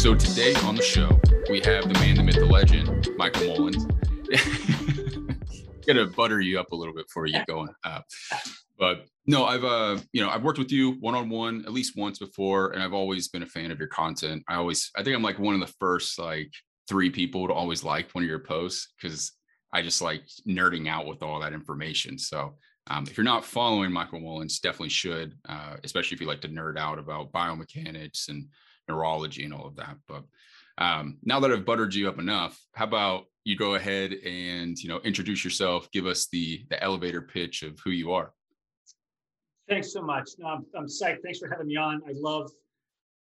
So today on the show, we have the man, the myth, the legend, Michael Mullins. Gonna butter you up a little bit before you get going. But no, I've worked with you one-on-one at least once before, and I've always been a fan of your content. I think I'm like one of the first like three people to always like one of your posts because I just like nerding out with all that information. So if you're not following Michael Mullins, definitely should, especially if you like to nerd out about biomechanics and neurology and all of that. But now that I've buttered you up enough, how about you go ahead and, introduce yourself, give us the elevator pitch of who you are. Thanks so much. No, I'm psyched. Thanks for having me on. I love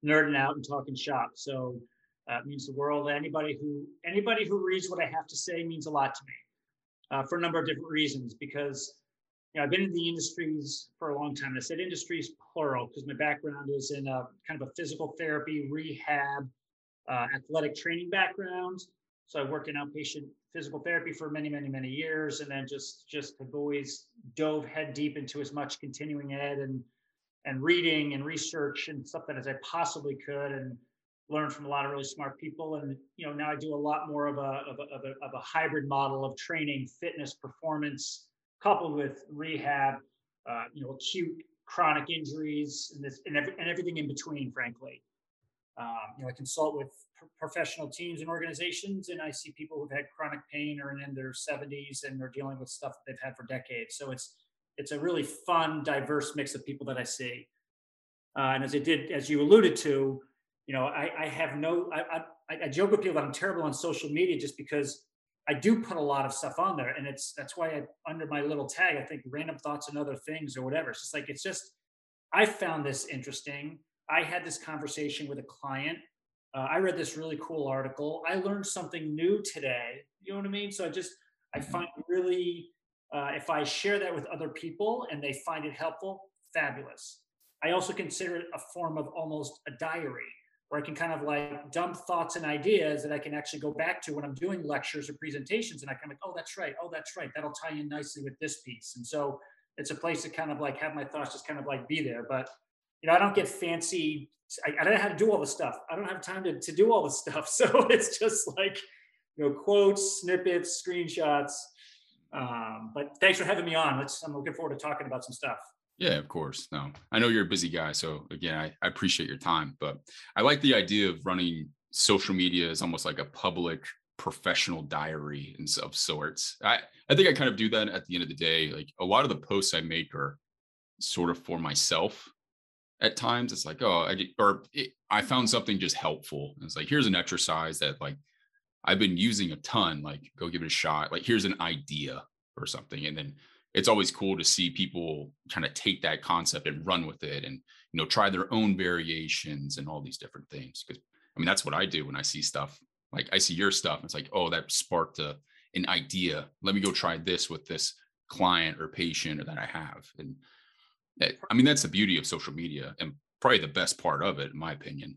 nerding out and talking shop. So it means the world. Anybody who reads what I have to say means a lot to me for a number of different reasons, because I've been in the industries for a long time. I said industries plural because my background is in a kind of a physical therapy, rehab, athletic training background. So I worked in outpatient physical therapy for many, many, many years, and then just have always dove head deep into as much continuing ed and reading and research and stuff that as I possibly could, and learned from a lot of really smart people. And now I do a lot more of a hybrid model of training, fitness, performance, coupled with rehab, acute, chronic injuries, and everything in between, frankly. I consult with professional teams and organizations, and I see people who've had chronic pain or in their 70s and they're dealing with stuff that they've had for decades. So it's a really fun, diverse mix of people that I see. And as you alluded to, I joke with people that I'm terrible on social media just because I do put a lot of stuff on there, and that's why under my little tag, I think random thoughts and other things or whatever. So it's just, I found this interesting. I had this conversation with a client. I read this really cool article. I learned something new today. You know what I mean? So I find really, if I share that with other people and they find it helpful, fabulous. I also consider it a form of almost a diary, where I can kind of like dump thoughts and ideas that I can actually go back to when I'm doing lectures or presentations. And I can like, oh, that's right. That'll tie in nicely with this piece. And so it's a place to kind of like have my thoughts just kind of like be there. But, I don't get fancy. I don't know how to do all the stuff. I don't have time to do all the stuff. So it's just like, quotes, snippets, screenshots. But thanks for having me on. I'm looking forward to talking about some stuff. Yeah, of course. No, I know you're a busy guy. So again, I appreciate your time, but I like the idea of running social media as almost like a public professional diary and of sorts. I think I kind of do that at the end of the day. Like a lot of the posts I make are sort of for myself at times. It's like, I found something just helpful. And it's like, here's an exercise that like I've been using a ton, like go give it a shot. Like here's an idea or something. And then it's always cool to see people kind of take that concept and run with it and, try their own variations and all these different things. Because that's what I do when I see stuff, like I see your stuff and it's like, oh, that sparked an idea. Let me go try this with this client or patient or that I have. And that's the beauty of social media and probably the best part of it, in my opinion,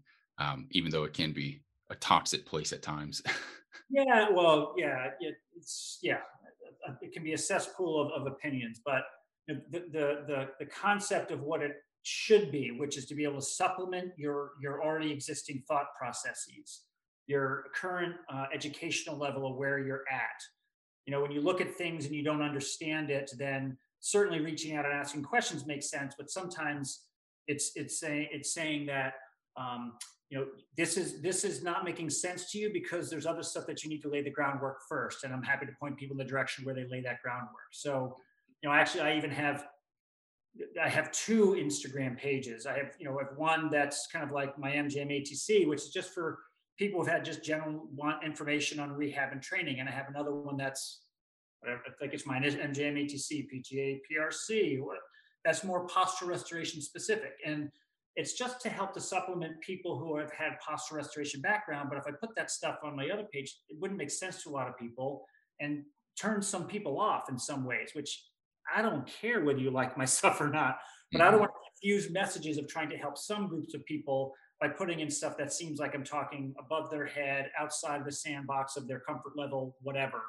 even though it can be a toxic place at times. Yeah. Well, yeah, it can be a cesspool of opinions, but the concept of what it should be, which is to be able to supplement your already existing thought processes, your current educational level of where you're at. When you look at things and you don't understand it, then certainly reaching out and asking questions makes sense. But sometimes it's saying that this is not making sense to you because there's other stuff that you need to lay the groundwork first. And I'm happy to point people in the direction where they lay that groundwork. So, I have two Instagram pages. I have one that's kind of like my MJMATC, which is just for people who've had just general want information on rehab and training. And I have another one that's, I think it's mine is MJMATC, PGA, PRC, or that's more postural restoration specific. And it's just to help to supplement people who have had postural restoration background. But if I put that stuff on my other page, it wouldn't make sense to a lot of people and turn some people off in some ways, which I don't care whether you like my stuff or not, but I don't want to confuse messages of trying to help some groups of people by putting in stuff that seems like I'm talking above their head, outside the sandbox of their comfort level, whatever.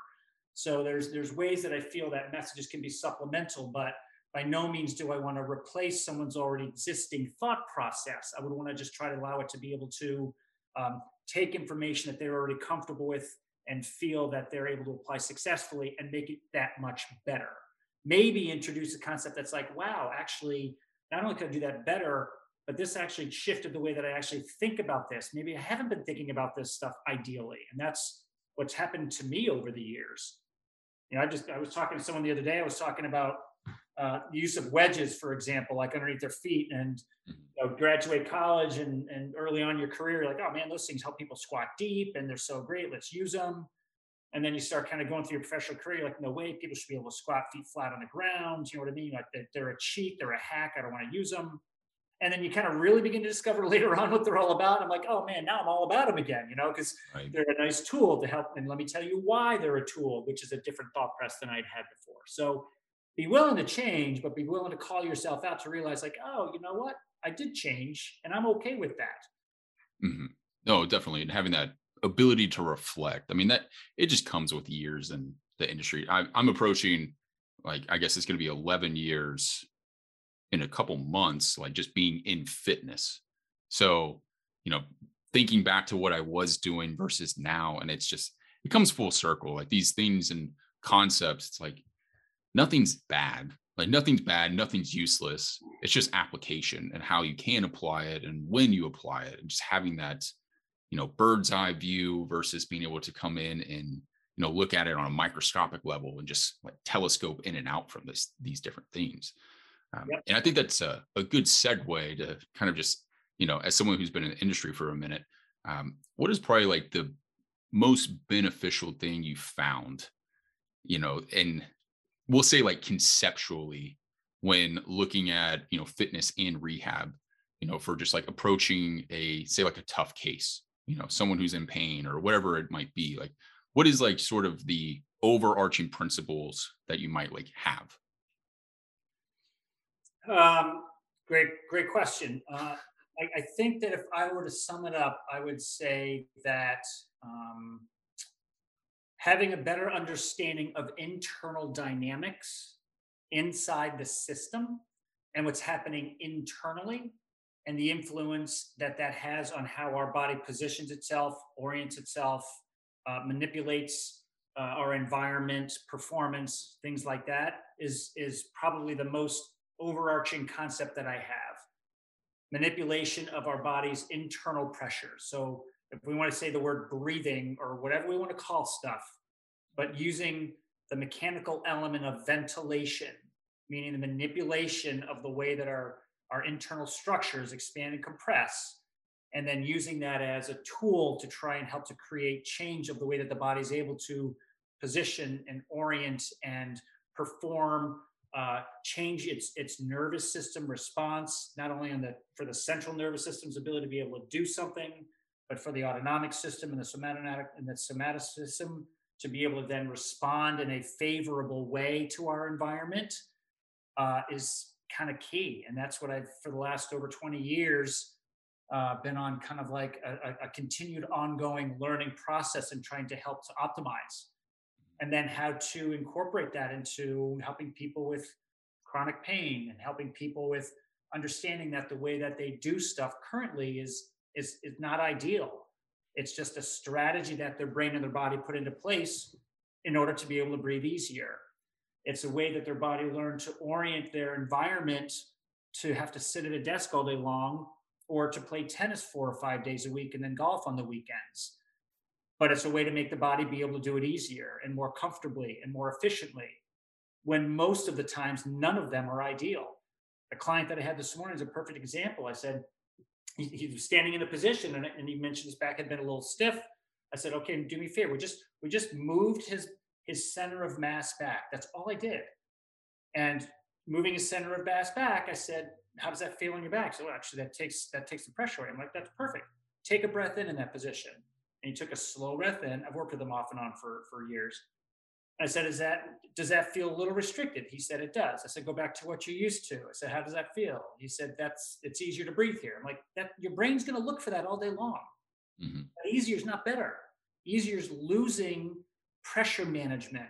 So there's ways that I feel that messages can be supplemental, but by no means do I want to replace someone's already existing thought process. I would want to just try to allow it to be able to take information that they're already comfortable with and feel that they're able to apply successfully and make it that much better. Maybe introduce a concept that's like, wow, actually, not only could I do that better, but this actually shifted the way that I actually think about this. Maybe I haven't been thinking about this stuff ideally. And that's what's happened to me over the years. You know, I was talking to someone the other day, I was talking about the use of wedges, for example, like underneath their feet, and you know, graduate college and early on in your career, like, oh man, those things help people squat deep and they're so great, let's use them. And then you start kind of going through your professional career, like, no way, people should be able to squat feet flat on the ground. You know what I mean? Like they're a cheat, they're a hack, I don't want to use them. And then you kind of really begin to discover later on what they're all about. I'm like, oh man, now I'm all about them again, you know, because they're a nice tool to help. And let me tell you why they're a tool, which is a different thought press than I'd had before. So be willing to change, but be willing to call yourself out to realize like, oh, you know what? I did change and I'm okay with that. Mm-hmm. No, definitely. And having that ability to reflect. I mean, that it just comes with years in the industry. I'm approaching, like, I guess it's going to be 11 years in a couple months, like just being in fitness. So, you know, thinking back to what I was doing versus now, and it's just, it comes full circle. Like these things and concepts, it's like, nothing's bad. Like nothing's bad, nothing's useless. It's just application and how you can apply it and when you apply it, and just having that, you know, bird's eye view versus being able to come in and, you know, look at it on a microscopic level and just like telescope in and out from this, these different things. Yep. And I think that's a good segue to kind of just, you know, as someone who's been in the industry for a minute, what is probably like the most beneficial thing you found, you know, and we'll say like conceptually when looking at, you know, fitness and rehab, you know, for just like approaching a, say like a tough case, you know, someone who's in pain or whatever it might be, like, what is like sort of the overarching principles that you might like have? Great question. I think that if I were to sum it up, I would say that having a better understanding of internal dynamics inside the system and what's happening internally and the influence that that has on how our body positions itself, orients itself, manipulates our environment, performance, things like that is probably the most overarching concept that I have. Manipulation of our body's internal pressure. So if we want to say the word breathing or whatever we want to call stuff, but using the mechanical element of ventilation, meaning the manipulation of the way that our internal structures expand and compress, and then using that as a tool to try and help to create change of the way that the body is able to position and orient and perform, change its nervous system response, not only on for the central nervous system's ability to be able to do something, but for the autonomic system and the somatic system to be able to then respond in a favorable way to our environment is kind of key. And that's what I've, for the last over 20 years, been on kind of like a continued ongoing learning process and trying to help to optimize. And then how to incorporate that into helping people with chronic pain and helping people with understanding that the way that they do stuff currently is not ideal. It's just a strategy that their brain and their body put into place in order to be able to breathe easier. It's a way that their body learned to orient their environment to have to sit at a desk all day long or to play tennis 4 or 5 days a week and then golf on the weekends. But it's a way to make the body be able to do it easier and more comfortably and more efficiently, when most of the times, none of them are ideal. The client that I had this morning is a perfect example. I said, he was standing in a position and he mentioned his back had been a little stiff. I said, okay, do me a favor. We just moved his center of mass back. That's all I did. And moving his center of mass back, I said, how does that feel on your back? So well, actually that takes the pressure away. I'm like, that's perfect. Take a breath in that position. And he took a slow breath in. I've worked with him off and on for years. I said, does that feel a little restricted? He said, it does. I said, go back to what you're used to. I said, how does that feel? He said, it's easier to breathe here. I'm like, your brain's going to look for that all day long. Mm-hmm. But easier is not better. Easier is losing pressure management.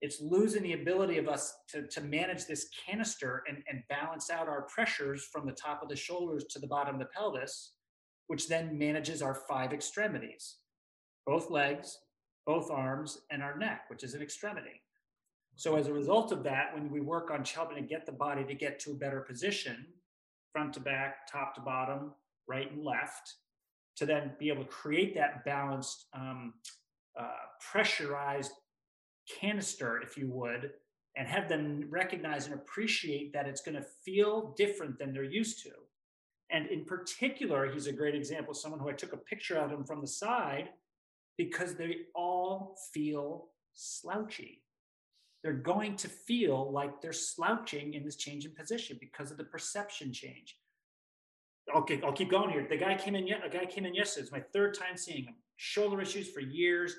It's losing the ability of us to manage this canister and balance out our pressures from the top of the shoulders to the bottom of the pelvis. which then manages our 5 extremities, both legs, both arms, and our neck, which is an extremity. So as a result of that, when we work on helping to get the body to get to a better position, front to back, top to bottom, right and left, to then be able to create that balanced, pressurized canister, if you would, and have them recognize and appreciate that it's going to feel different than they're used to. And in particular, he's a great example, someone who I took a picture of him from the side, because they all feel slouchy. They're going to feel like they're slouching in this change in position because of the perception change. Okay, I'll keep going here. A guy came in yesterday. It's my 3rd time seeing him. Shoulder issues for years,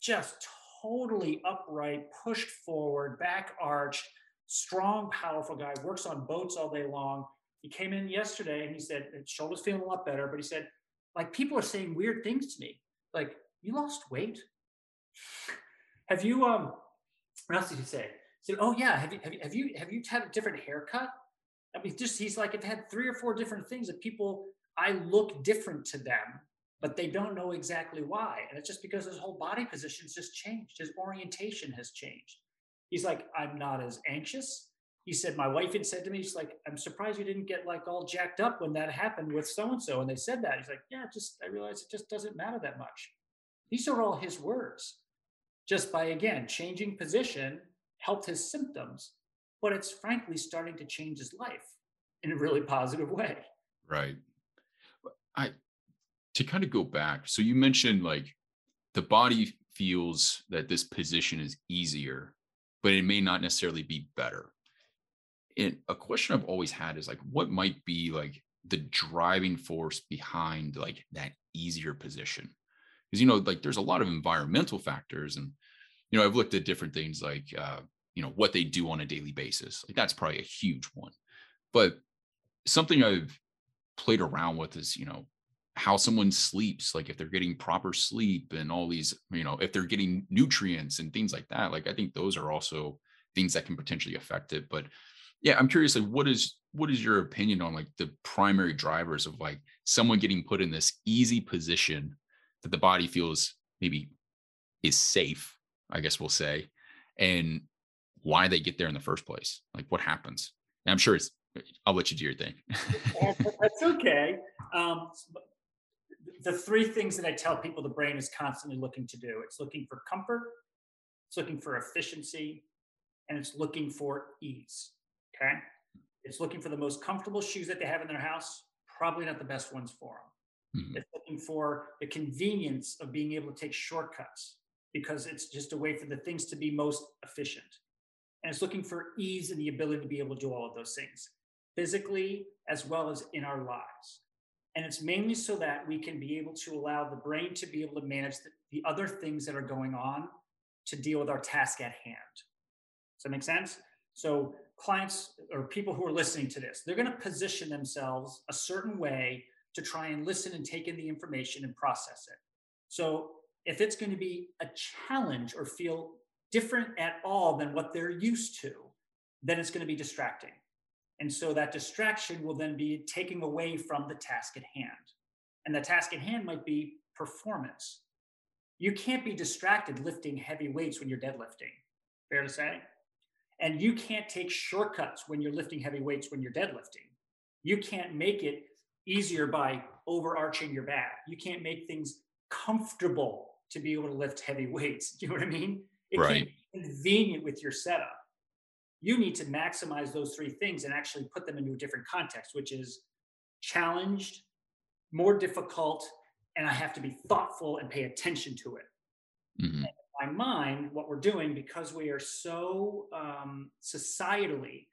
just totally upright, pushed forward, back arched, strong, powerful guy, works on boats all day long. He came in yesterday and he said, his shoulder's feeling a lot better, but he said, like, people are saying weird things to me. Like, you lost weight? Have you, what else did he say? He said, oh yeah, have you had a different haircut? I mean, just, he's like, I've had 3 or 4 different things that people, I look different to them, but they don't know exactly why. And it's just because his whole body position's just changed. His orientation has changed. He's like, I'm not as anxious. He said, my wife had said to me, she's like, I'm surprised you didn't get like all jacked up when that happened with so-and-so. And they said that. He's like, yeah, just, I realized it just doesn't matter that much. These are all his words. Just by, again, changing position helped his symptoms, but it's frankly starting to change his life in a really positive way. Right. To kind of go back, so you mentioned like the body feels that this position is easier, but it may not necessarily be better. And a question I've always had is like, what might be like the driving force behind like that easier position? Because, you know, like there's a lot of environmental factors, and, you know, I've looked at different things like, you know, what they do on a daily basis. Like that's probably a huge one, but something I've played around with is, you know, how someone sleeps, like if they're getting proper sleep and all these, you know, if they're getting nutrients and things like that. Like, I think those are also things that can potentially affect it. But yeah, I'm curious, like, what is your opinion on like the primary drivers of like someone getting put in this easy position that the body feels maybe is safe, I guess we'll say, and why they get there in the first place? Like what happens? And I'm sure I'll let you do your thing. That's okay. The 3 things that I tell people the brain is constantly looking to do, it's looking for comfort, it's looking for efficiency, and it's looking for ease. Okay. It's looking for the most comfortable shoes that they have in their house, probably not the best ones for them. Mm-hmm. It's looking for the convenience of being able to take shortcuts because it's just a way for the things to be most efficient. And it's looking for ease and the ability to be able to do all of those things physically as well as in our lives. And it's mainly so that we can be able to allow the brain to be able to manage the other things that are going on to deal with our task at hand. Does that make sense? So clients or people who are listening to this, they're going to position themselves a certain way to try and listen and take in the information and process it. So if it's going to be a challenge or feel different at all than what they're used to, then it's going to be distracting. And so that distraction will then be taking away from the task at hand. And the task at hand might be performance. You can't be distracted lifting heavy weights when you're deadlifting. Fair to say? And you can't take shortcuts when you're lifting heavy weights when you're deadlifting. You can't make it easier by overarching your back. You can't make things comfortable to be able to lift heavy weights. Do you know what I mean? It can't be convenient with your setup. You need to maximize those 3 things and actually put them into a different context, which is challenged, more difficult, and I have to be thoughtful and pay attention to it. Mm-hmm. My mind, what we're doing, because we are so societally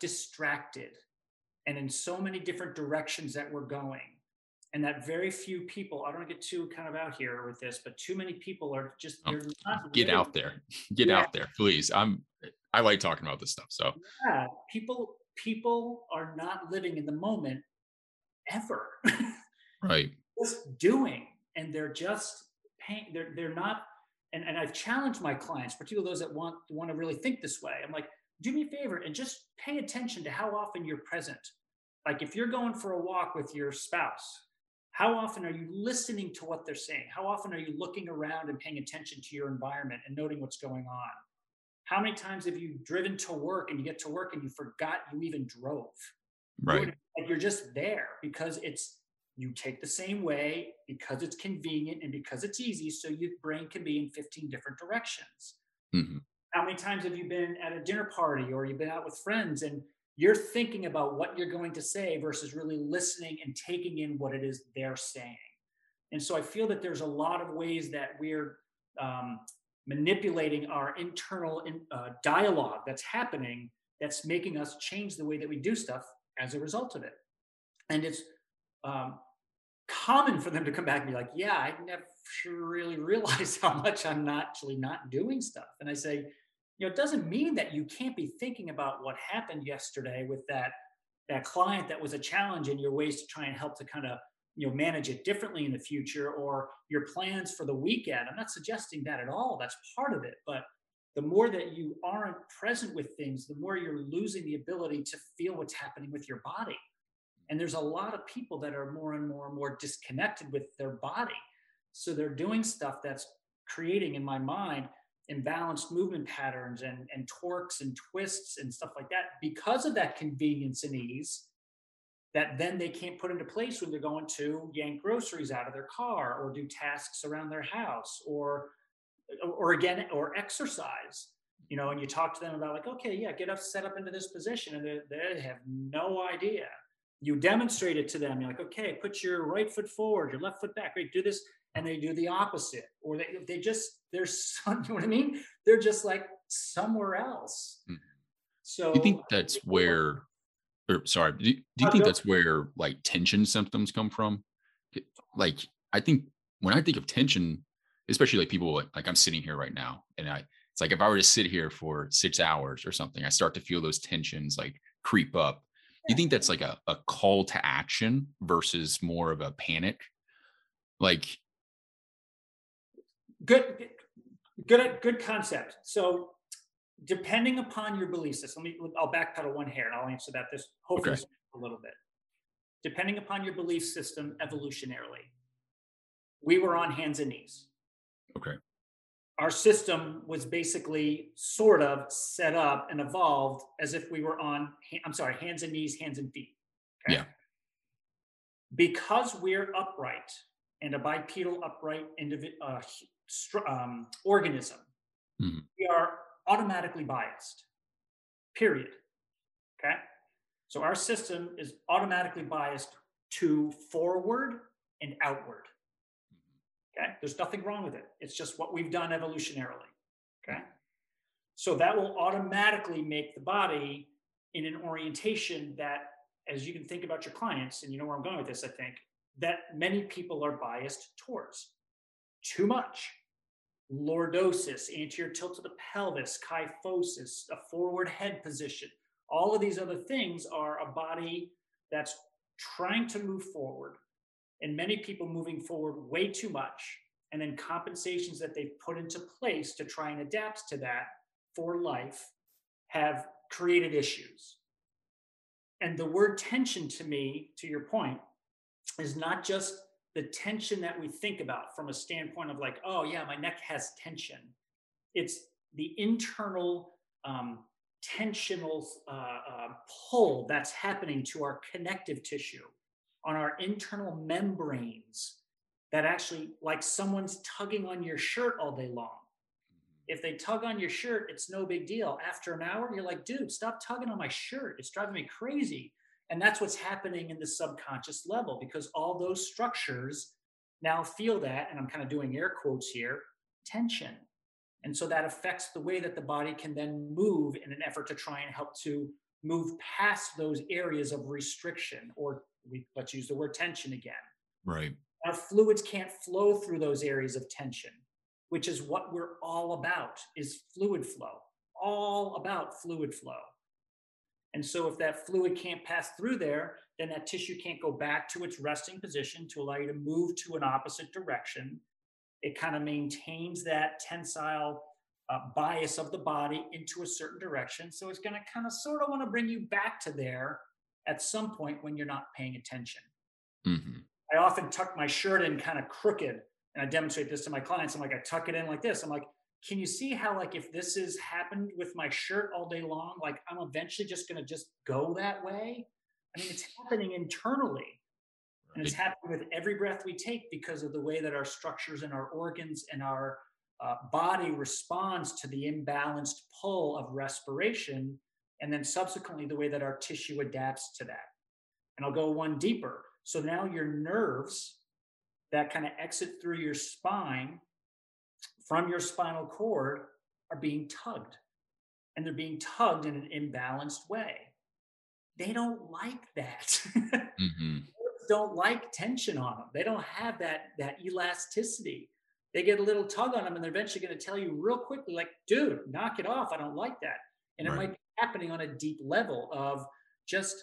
distracted and in so many different directions that we're going, and that very few people, I don't want to get too kind of out here with this, but too many people are just, they're not get really out there, get out there, please. I like talking about this stuff. So yeah, people are not living in the moment ever. Right. Just doing, and they're just paying, they're not. And I've challenged my clients, particularly those that want to really think this way. I'm like, do me a favor and just pay attention to how often you're present. Like if you're going for a walk with your spouse, how often are you listening to what they're saying? How often are you looking around and paying attention to your environment and noting what's going on? How many times have you driven to work and you get to work and you forgot you even drove? Right. You're just there because it's, you take the same way because it's convenient and because it's easy. So your brain can be in 15 different directions. Mm-hmm. How many times have you been at a dinner party or you've been out with friends and you're thinking about what you're going to say versus really listening and taking in what it is they're saying? And so I feel that there's a lot of ways that we're manipulating our internal dialogue that's happening, that's making us change the way that we do stuff as a result of it. And it's common for them to come back and be like, yeah, I never really realized how much I'm not actually not doing stuff. And I say, you know, it doesn't mean that you can't be thinking about what happened yesterday with that client that was a challenge and your ways to try and help to kind of, you know, manage it differently in the future or your plans for the weekend. I'm not suggesting that at all. That's part of it. But the more that you aren't present with things, the more you're losing the ability to feel what's happening with your body. And there's a lot of people that are more and more and more disconnected with their body. So they're doing stuff that's creating, in my mind, imbalanced movement patterns and torques and twists and stuff like that because of that convenience and ease that then they can't put into place when they're going to yank groceries out of their car or do tasks around their house or exercise. You know, and you talk to them about like, okay, yeah, get up, set up into this position. And they have no idea. You demonstrate it to them. You're like, okay, put your right foot forward, your left foot back, right? Do this. And they do the opposite. Or they just, there's, you know what I mean? They're just like somewhere else. So do you think that's where, do you think that's where like tension symptoms come from? Like, I think when I think of tension, especially like people, like I'm sitting here right now and it's like, if I were to sit here for 6 hours or something, I start to feel those tensions like creep up. You think that's like a call to action versus more of a panic? Like, good concept. So depending upon your belief system, I'll backpedal one hair and I'll answer that this hopefully a little bit. Depending upon your belief system, evolutionarily, we were on hands and knees. Okay. Our system was basically sort of set up and evolved as if we were on, hands and knees, hands and feet. Okay? Yeah. Because we're upright and a bipedal upright organism, mm-hmm. we are automatically biased, period. Okay. So our system is automatically biased to forward and outward. Okay. There's nothing wrong with it. It's just what we've done evolutionarily. Okay. So that will automatically make the body in an orientation that, as you can think about your clients, and you know where I'm going with this, I think, that many people are biased towards. Too much. Lordosis, anterior tilt of the pelvis, kyphosis, a forward head position. All of these other things are a body that's trying to move forward. And many people moving forward way too much, and then compensations that they've put into place to try and adapt to that for life have created issues. And the word tension, to me, to your point, is not just the tension that we think about from a standpoint of like, oh yeah, my neck has tension. It's the internal tensional pull that's happening to our connective tissue, on our internal membranes, that actually, like someone's tugging on your shirt all day long. If they tug on your shirt, it's no big deal. After an hour, you're like, dude, stop tugging on my shirt. It's driving me crazy. And that's what's happening in the subconscious level, because all those structures now feel that, and I'm kind of doing air quotes here, tension. And so that affects the way that the body can then move in an effort to try and help to move past those areas of restriction, or let's use the word tension again. Right. Our fluids can't flow through those areas of tension, which is what we're all about, is fluid flow, all about fluid flow. And so if that fluid can't pass through there, then that tissue can't go back to its resting position to allow you to move to an opposite direction. It kind of maintains that tensile bias of the body into a certain direction. So it's going to kind of sort of want to bring you back to there at some point when you're not paying attention. Mm-hmm. I often tuck my shirt in kind of crooked, and I demonstrate this to my clients. I'm like, I tuck it in like this. I'm like, can you see how, like, if this has happened with my shirt all day long, like I'm eventually just going to just go that way? I mean, it's happening internally. And it's happening with every breath we take because of the way that our structures and our organs and our body responds to the imbalanced pull of respiration. And then subsequently, the way that our tissue adapts to that. And I'll go one deeper. So now your nerves that kind of exit through your spine from your spinal cord are being tugged. And they're being tugged in an imbalanced way. They don't like that. Mm-hmm. Don't like tension on them. They don't have that elasticity. They get a little tug on them, and they're eventually going to tell you real quickly, like, dude, knock it off. I don't like that. And It might be happening on a deep level of just,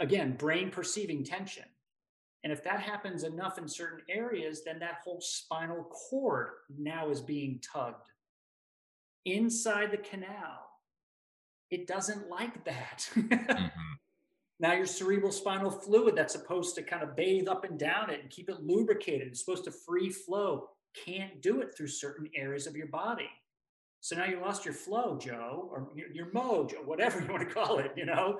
again, brain perceiving tension. And if that happens enough in certain areas, then that whole spinal cord now is being tugged. Inside the canal, it doesn't like that. Mm-hmm. Now your cerebral spinal fluid that's supposed to kind of bathe up and down it and keep it lubricated, it's supposed to free flow, can't do it through certain areas of your body. So now you lost your flow, Joe, or your mojo, whatever you want to call it, you know?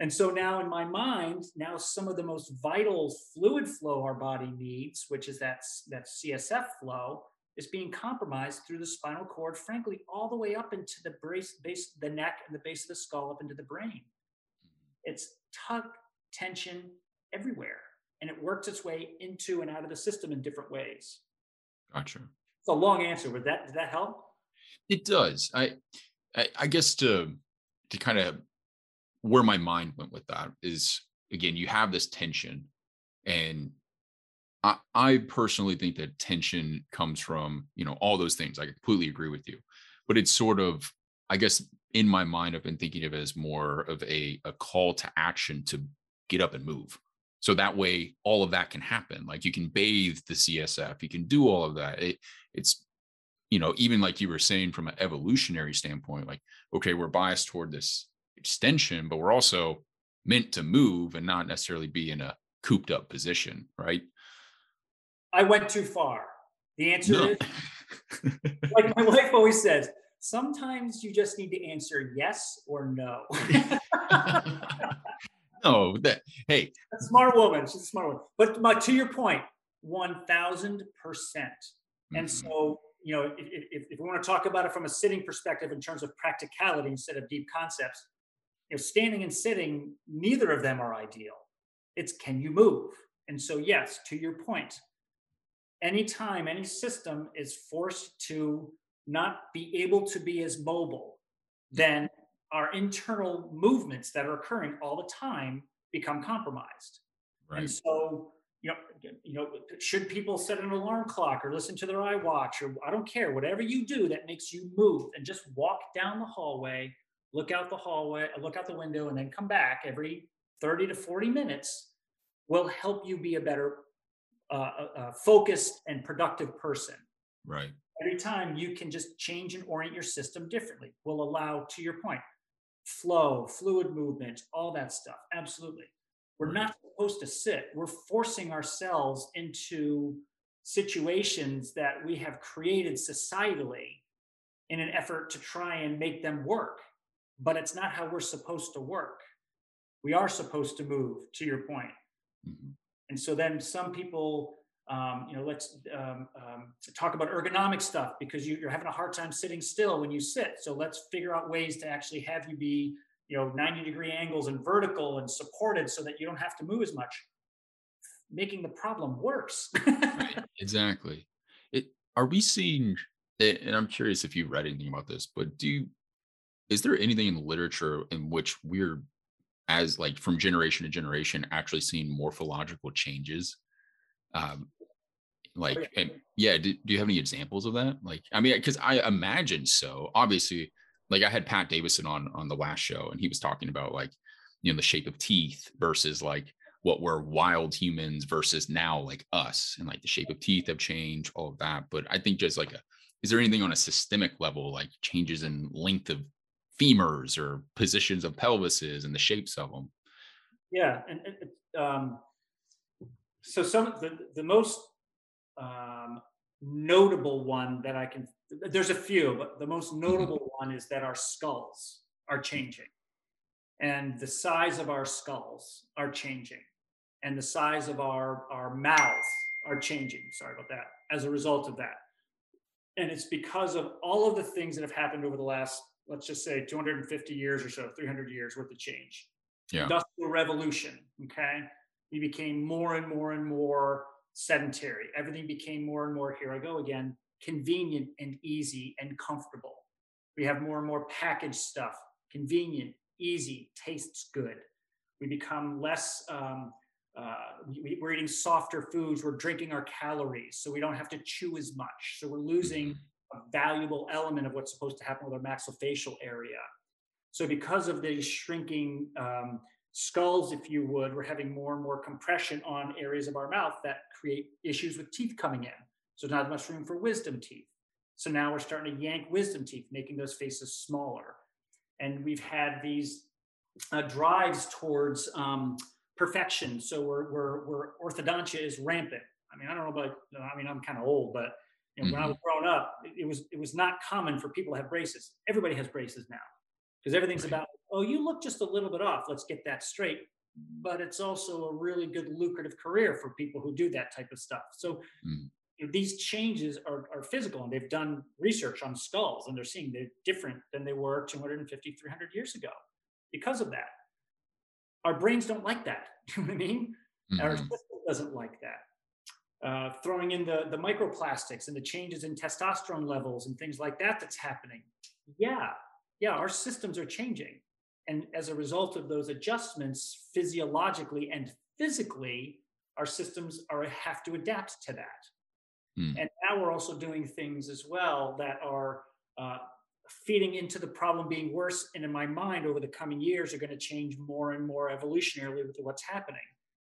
And so now in my mind, now some of the most vital fluid flow our body needs, which is that CSF flow, is being compromised through the spinal cord, frankly, all the way up into the base, the neck and the base of the skull up into the brain. It's tug, tension everywhere. And it works its way into and out of the system in different ways. Gotcha. It's a long answer. Did that help? It does. I guess to kind of where my mind went with that is, again, you have this tension. And I personally think that tension comes from, you know, all those things. I completely agree with you. But it's sort of, I guess, in my mind, I've been thinking of it as more of a call to action to get up and move. So that way, all of that can happen. Like you can bathe the CSF, you can do all of that. It's, you know, even like you were saying from an evolutionary standpoint, like, okay, we're biased toward this extension, but we're also meant to move and not necessarily be in a cooped up position, right? I went too far. The answer is, like my wife always says, sometimes you just need to answer yes or no. No, hey. A smart woman. She's a smart woman. But to your point, 1,000%. And so, you know, if we want to talk about it from a sitting perspective in terms of practicality instead of deep concepts, you know, standing and sitting, neither of them are ideal. It's can you move? And so, yes, to your point, anytime any system is forced to not be able to be as mobile, then our internal movements that are occurring all the time become compromised. Right. And so, you know, should people set an alarm clock or listen to their iWatch, or I don't care, whatever you do that makes you move, and just walk down the hallway, look out the window, and then come back every 30 to 40 minutes will help you be a better focused and productive person. Right. Every time you can just change and orient your system differently will allow, to your point, flow, fluid movement, all that stuff. Absolutely. We're not supposed to sit. We're forcing ourselves into situations that we have created societally in an effort to try and make them work. But it's not how we're supposed to work. We are supposed to move, to your point. Mm-hmm. And so then some people... Let's talk about ergonomic stuff because you're having a hard time sitting still when you sit. So let's figure out ways to actually have you be, you know, 90-degree angles and vertical and supported so that you don't have to move as much, making the problem worse. Right. Exactly. Are we seeing, and I'm curious if you've read anything about this, but is there anything in the literature in which we're, as like from generation to generation, actually seeing morphological changes? Do you have any examples of that? Like, I mean, because I imagine so. Obviously, like I had Pat Davison on the last show, and he was talking about like, you know, the shape of teeth versus like what were wild humans versus now like us, and like the shape of teeth have changed, all of that. But I think just like, is there anything on a systemic level, like changes in length of femurs or positions of pelvises and the shapes of them? Yeah, and so some of the most notable one that I can, there's a few, but the most notable one is that our skulls are changing, and the size of our skulls are changing, and the size of our mouths are changing, sorry about that, as a result of that. And it's because of all of the things that have happened over the last, let's just say 250 years or so, 300 years worth of change. Yeah. Industrial Revolution, okay? We became more and more and more sedentary. Everything became more and more, here I go again, convenient and easy and comfortable. We have more and more packaged stuff, convenient, easy, tastes good. We become less, we're eating softer foods, we're drinking our calories, so we don't have to chew as much. So we're losing a valuable element of what's supposed to happen with our maxillofacial area. So because of the shrinking skulls, if you would, we're having more and more compression on areas of our mouth that create issues with teeth coming in. So not much room for wisdom teeth. So now we're starting to yank wisdom teeth, making those faces smaller. And we've had these drives towards perfection. So we're orthodontia is rampant. I mean, I don't know about, I mean, I'm kind of old, but you know, when I was growing up, it was not common for people to have braces. Everybody has braces now because everything's about, oh, you look just a little bit off. Let's get that straight. But it's also a really good lucrative career for people who do that type of stuff. So these changes are physical, and they've done research on skulls, and they're seeing they're different than they were 250, 300 years ago because of that. Our brains don't like that. Do you know what I mean? Our system doesn't like that. Throwing in the microplastics and the changes in testosterone levels and things like that that's happening. Yeah, yeah, our systems are changing. And as a result of those adjustments, physiologically and physically, our systems have to adapt to that. And now we're also doing things as well that are feeding into the problem being worse. And in my mind, over the coming years are going to change more and more evolutionarily with what's happening,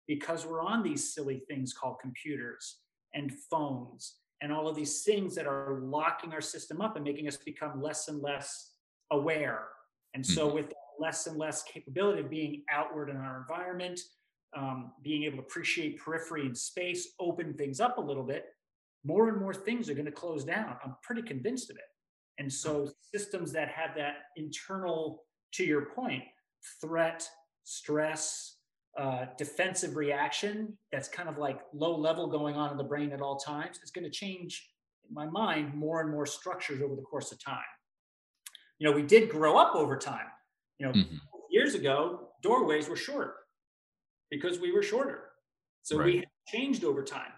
because we're on these silly things called computers and phones and all of these things that are locking our system up and making us become less and less aware. And so with that less and less capability of being outward in our environment, being able to appreciate periphery and space, open things up a little bit, more and more things are going to close down. I'm pretty convinced of it. And so systems that have that internal, to your point, threat, stress, defensive reaction, that's kind of like low level going on in the brain at all times, it's going to change, in my mind, more and more structures over the course of time. You know, we did grow up over time. You know, years ago, doorways were shorter because we were shorter. So we have changed over time.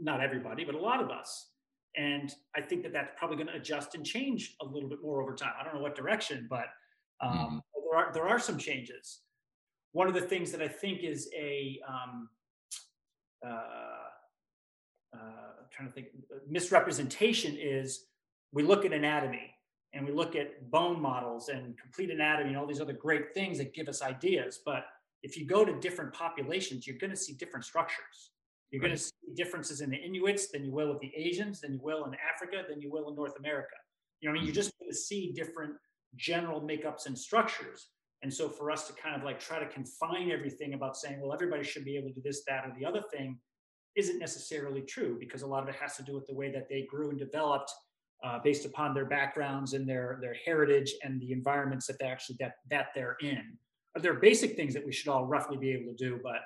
Not everybody, but a lot of us. And I think that that's probably going to adjust and change a little bit more over time. I don't know what direction, but there are some changes. One of the things that I think is a I'm trying to think, misrepresentation is we look at anatomy and we look at bone models and complete anatomy and all these other great things that give us ideas. But if you go to different populations, you're going to see different structures. You're going to see differences in the Inuits than you will with the Asians, than you will in Africa, than you will in North America. You know what I mean? You're just going to see different general makeups and structures. And so for us to kind of like try to confine everything about saying, well, everybody should be able to do this, that, or the other thing isn't necessarily true, because a lot of it has to do with the way that they grew and developed based upon their backgrounds and their heritage and the environments that they actually that they're in. There are basic things that we should all roughly be able to do, but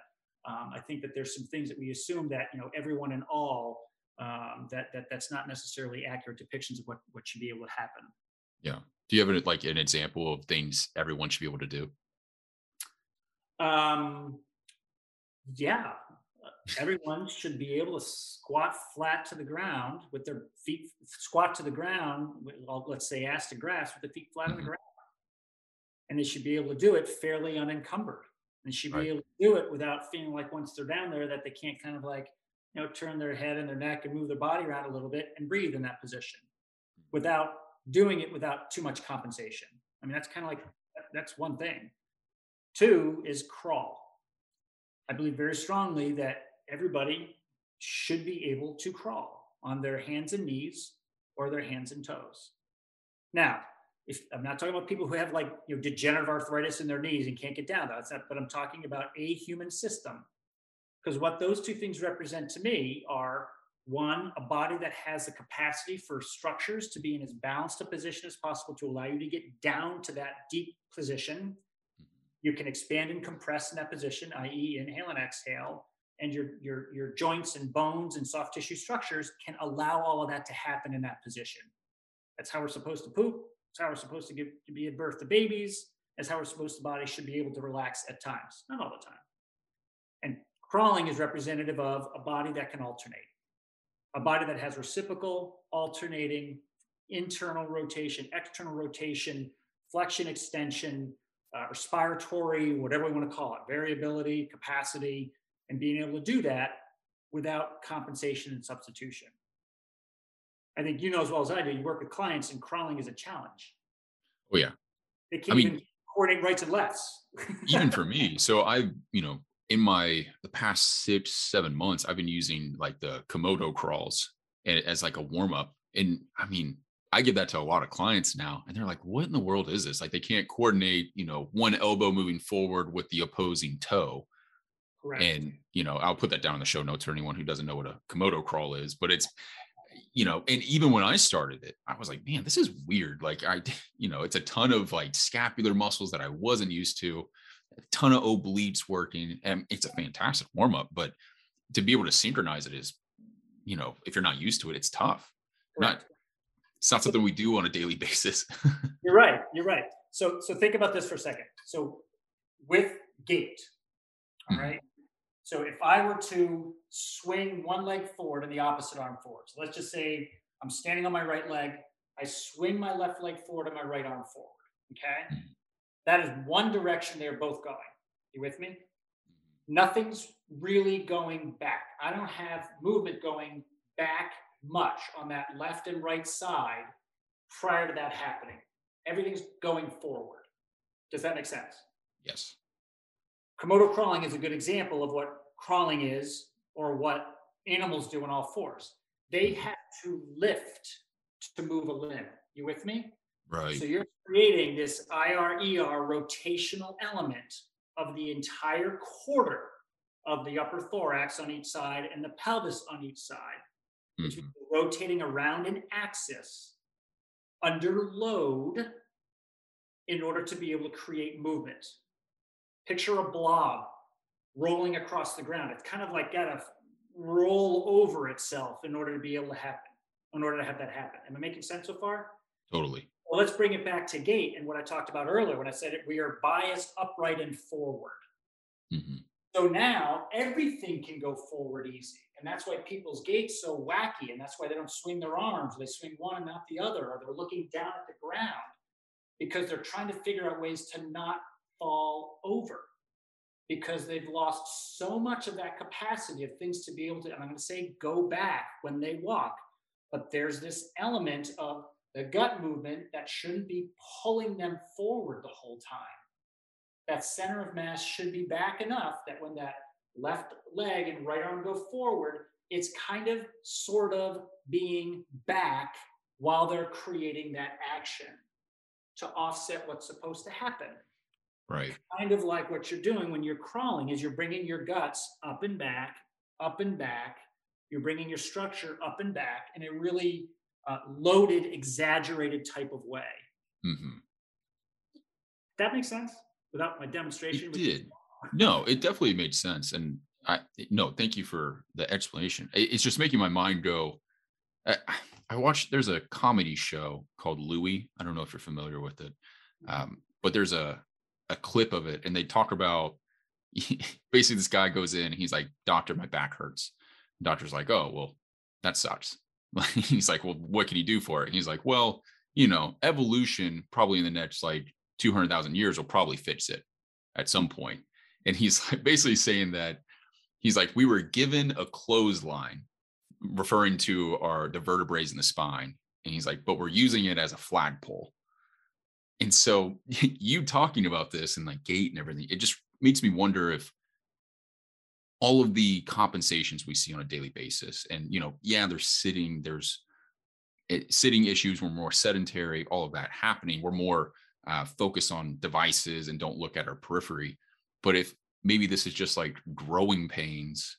I think that there's some things that we assume that, you know, everyone and all, that's not necessarily accurate depictions of what should be able to happen. Yeah. Do you have an example of things everyone should be able to do? Yeah. Everyone should be able to squat flat to the ground with their feet, squat to the ground, with, let's say ass to grass, with the feet flat on the ground. And they should be able to do it fairly unencumbered. And should be able to do it without feeling like once they're down there that they can't kind of like, you know, turn their head and their neck and move their body around a little bit and breathe in that position without doing it without too much compensation. I mean, that's kind of like, that's one thing. Two is crawl. I believe very strongly that everybody should be able to crawl on their hands and knees or their hands and toes. Now, If I'm not talking about people who have like degenerative arthritis in their knees and can't get down, that's not, but I'm talking about a human system. Because what those two things represent to me are, one, a body that has the capacity for structures to be in as balanced a position as possible to allow you to get down to that deep position. You can expand and compress in that position, i.e. inhale and exhale, and your joints and bones and soft tissue structures can allow all of that to happen in that position. That's how we're supposed to poop. That's how we're supposed to give to be at birth to babies. That's how we're supposed to, the body should be able to relax at times, not all the time. And crawling is representative of a body that can alternate. A body that has reciprocal, alternating, internal rotation, external rotation, flexion, extension, respiratory, whatever we want to call it, variability, capacity, and being able to do that without compensation and substitution. I think you know as well as I do, you work with clients and crawling is a challenge. Oh yeah. They can't even coordinate rights and lefts. Even for me. So I, in the past 6-7 months, I've been using like the Komodo crawls as like a warm up. And I mean, I give that to a lot of clients now and they're like, what in the world is this? Like they can't coordinate, one elbow moving forward with the opposing toe. Correct. And, I'll put that down in the show notes for anyone who doesn't know what a Komodo crawl is, but it's, and even when I started it, I was like, man, this is weird. Like it's a ton of like scapular muscles that I wasn't used to, a ton of obliques working, and it's a fantastic warm up, but to be able to synchronize it is, if you're not used to it, it's tough. Correct. It's not something we do on a daily basis. You're right. You're right. So think about this for a second. So with gait, all right. So if I were to swing one leg forward and the opposite arm forward, so let's just say I'm standing on my right leg, I swing my left leg forward and my right arm forward, okay? That is one direction they're both going. You with me? Nothing's really going back. I don't have movement going back much on that left and right side prior to that happening. Everything's going forward. Does that make sense? Yes. Komodo crawling is a good example of what crawling is or what animals do on all fours. They have to lift to move a limb. You with me? Right. So you're creating this IR-ER rotational element of the entire quarter of the upper thorax on each side and the pelvis on each side. Mm-hmm. Rotating around an axis under load in order to be able to create movement. Picture a blob rolling across the ground. It's kind of like got to roll over itself in order to be able to happen, in order to have that happen. Am I making sense so far? Totally. Well, let's bring it back to gait and what I talked about earlier when I said we are biased upright and forward. Mm-hmm. So now everything can go forward easy. And that's why people's gait's so wacky. And that's why they don't swing their arms. They swing one and not the other, or they're looking down at the ground because they're trying to figure out ways to not fall over because they've lost so much of that capacity of things to be able to, and I'm going to say go back when they walk, but there's this element of the gut movement that shouldn't be pulling them forward the whole time. That center of mass should be back enough that when that left leg and right arm go forward, it's kind of sort of being back while they're creating that action to offset what's supposed to happen. Right. Kind of like what you're doing when you're crawling is you're bringing your guts up and back, up and back. You're bringing your structure up and back in a really loaded, exaggerated type of way. Mm-hmm. That makes sense without my demonstration? It did. No, it definitely made sense. And thank you for the explanation. It's just making my mind go. I watched, there's a comedy show called Louie. I don't know if you're familiar with it, but there's a clip of it and they talk about basically this guy goes in and he's like, doctor, my back hurts. The doctor's like, oh, well, that sucks. He's like, well, what can you do for it? And he's like, well, evolution probably in the next like 200,000 years will probably fix it at some point. And he's like, basically saying that he's like, we were given a clothesline referring to the vertebrae in the spine. And he's like, but we're using it as a flagpole. And so you talking about this and like gait and everything, it just makes me wonder if all of the compensations we see on a daily basis and, they're sitting, there's sitting issues were more sedentary, all of that happening. We're more focused on devices and don't look at our periphery. But if maybe this is just like growing pains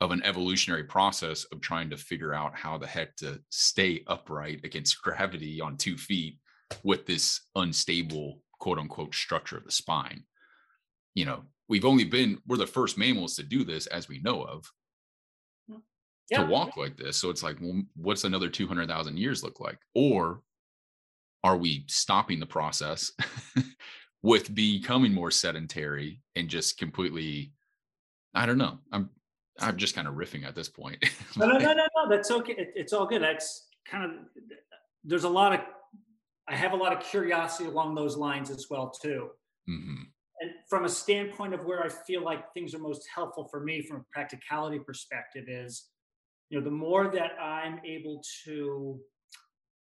of an evolutionary process of trying to figure out how the heck to stay upright against gravity on 2 feet with this unstable, quote unquote, structure of the spine. You know, we're the first mammals to do this as we know of, to walk like this. So it's like, well, what's another 200,000 years look like? Or are we stopping the process with becoming more sedentary and just completely, I don't know. I'm just kind of riffing at this point. No, that's okay. It's all good. That's kind of, I have a lot of curiosity along those lines as well too. Mm-hmm. And from a standpoint of where I feel like things are most helpful for me from a practicality perspective is, you know, the more that I'm able to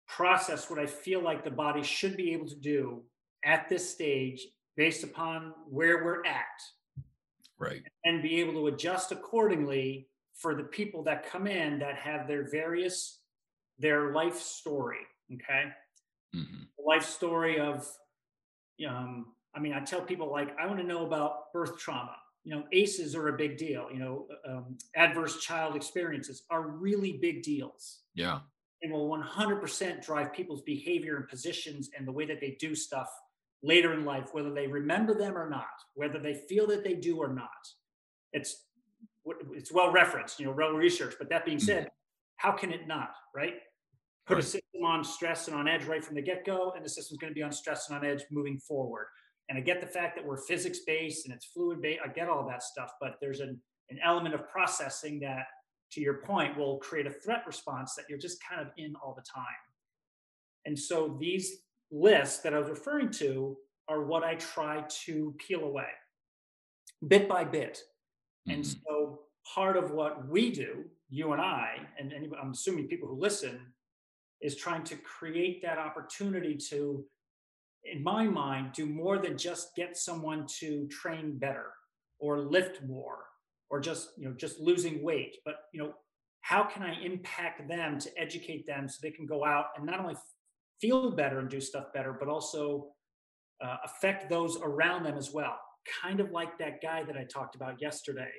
process what I feel like the body should be able to do at this stage based upon where we're at. Right. And be able to adjust accordingly for the people that come in that have their life story. Okay. Mm-hmm. Life story of, I mean, I tell people like, I want to know about birth trauma. You know, ACEs are a big deal. You know, adverse child experiences are really big deals. Yeah. And will 100% drive people's behavior and positions and the way that they do stuff later in life, whether they remember them or not, whether they feel that they do or not. It's well referenced, you know, well researched. But that being said, how can it not, right? Put a system on stress and on edge right from the get-go, and the system's going to be on stress and on edge moving forward. And I get the fact that we're physics-based and it's fluid-based. I get all that stuff, but there's an element of processing that, to your point, will create a threat response that you're just kind of in all the time. And so these lists that I was referring to are what I try to peel away bit by bit. Mm-hmm. And so part of what we do, you and I, and anybody, I'm assuming people who listen, is trying to create that opportunity to, in my mind, do more than just get someone to train better or lift more or just losing weight. But, you know, how can I impact them to educate them so they can go out and not only feel better and do stuff better, but also affect those around them as well. Kind of like that guy that I talked about yesterday.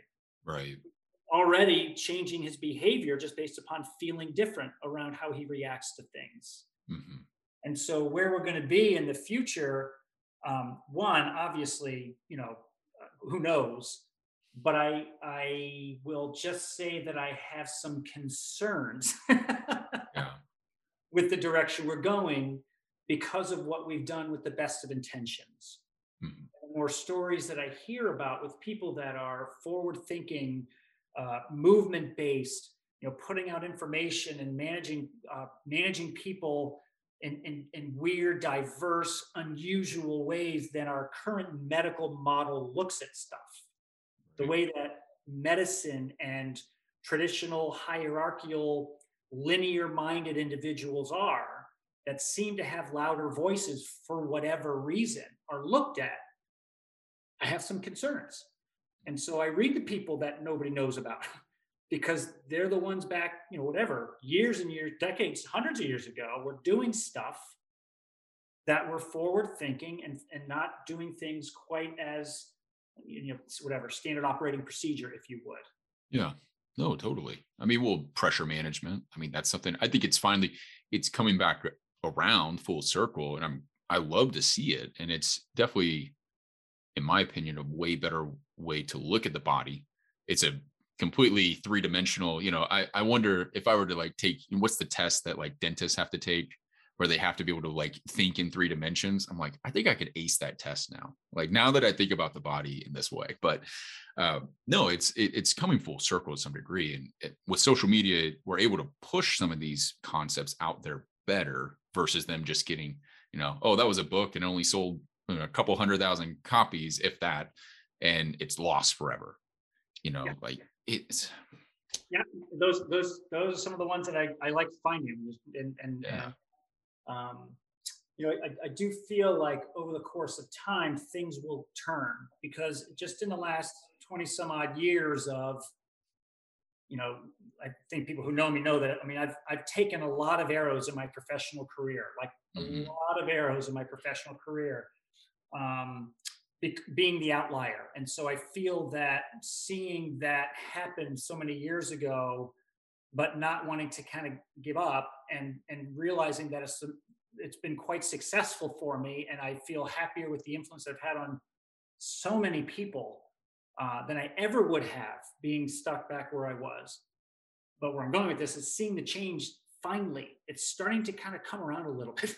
Right. Already changing his behavior just based upon feeling different around how he reacts to things. Mm-hmm. And so where we're going to be in the future, one, obviously, you know, who knows, but I will just say that I have some concerns with the direction we're going because of what we've done with the best of intentions. Mm-hmm. The more stories that I hear about with people that are forward thinking, movement-based, you know, putting out information and managing people in weird, diverse, unusual ways than our current medical model looks at stuff. The way that medicine and traditional hierarchical linear-minded individuals are that seem to have louder voices for whatever reason are looked at, I have some concerns. And so I read the people that nobody knows about because they're the ones back, you know, whatever, years and years, decades, hundreds of years ago, were doing stuff that were forward thinking and not doing things quite as, you know, whatever, standard operating procedure, if you would. Yeah. No, totally. I mean, well, pressure management. I mean, that's something I think it's coming back around full circle, and I love to see it. And it's definitely, in my opinion, a way better way to look at the body. It's a completely three-dimensional, you know, I wonder if I were to like take, what's the test that like dentists have to take where they have to be able to like think in three dimensions? I'm like, I think I could ace that test now. Like now that I think about the body in this way, but no, it's coming full circle to some degree. And with social media, we're able to push some of these concepts out there better versus them just getting, you know, oh, that was a book and only sold a couple 100,000 copies, if that, and it's lost forever. You know, like it's. Yeah. Those are some of the ones that I like finding you know, I do feel like over the course of time, things will turn because just in the last 20 some odd years of you know, I think people who know me know that, I mean, I've taken a lot of arrows in my professional career, like a lot of arrows in my professional career, being the outlier. And so I feel that seeing that happen so many years ago, but not wanting to kind of give up, and realizing that it's been quite successful for me. And I feel happier with the influence I've had on so many people than I ever would have being stuck back where I was. But where I'm going with this is seeing the change finally. It's starting to kind of come around a little bit.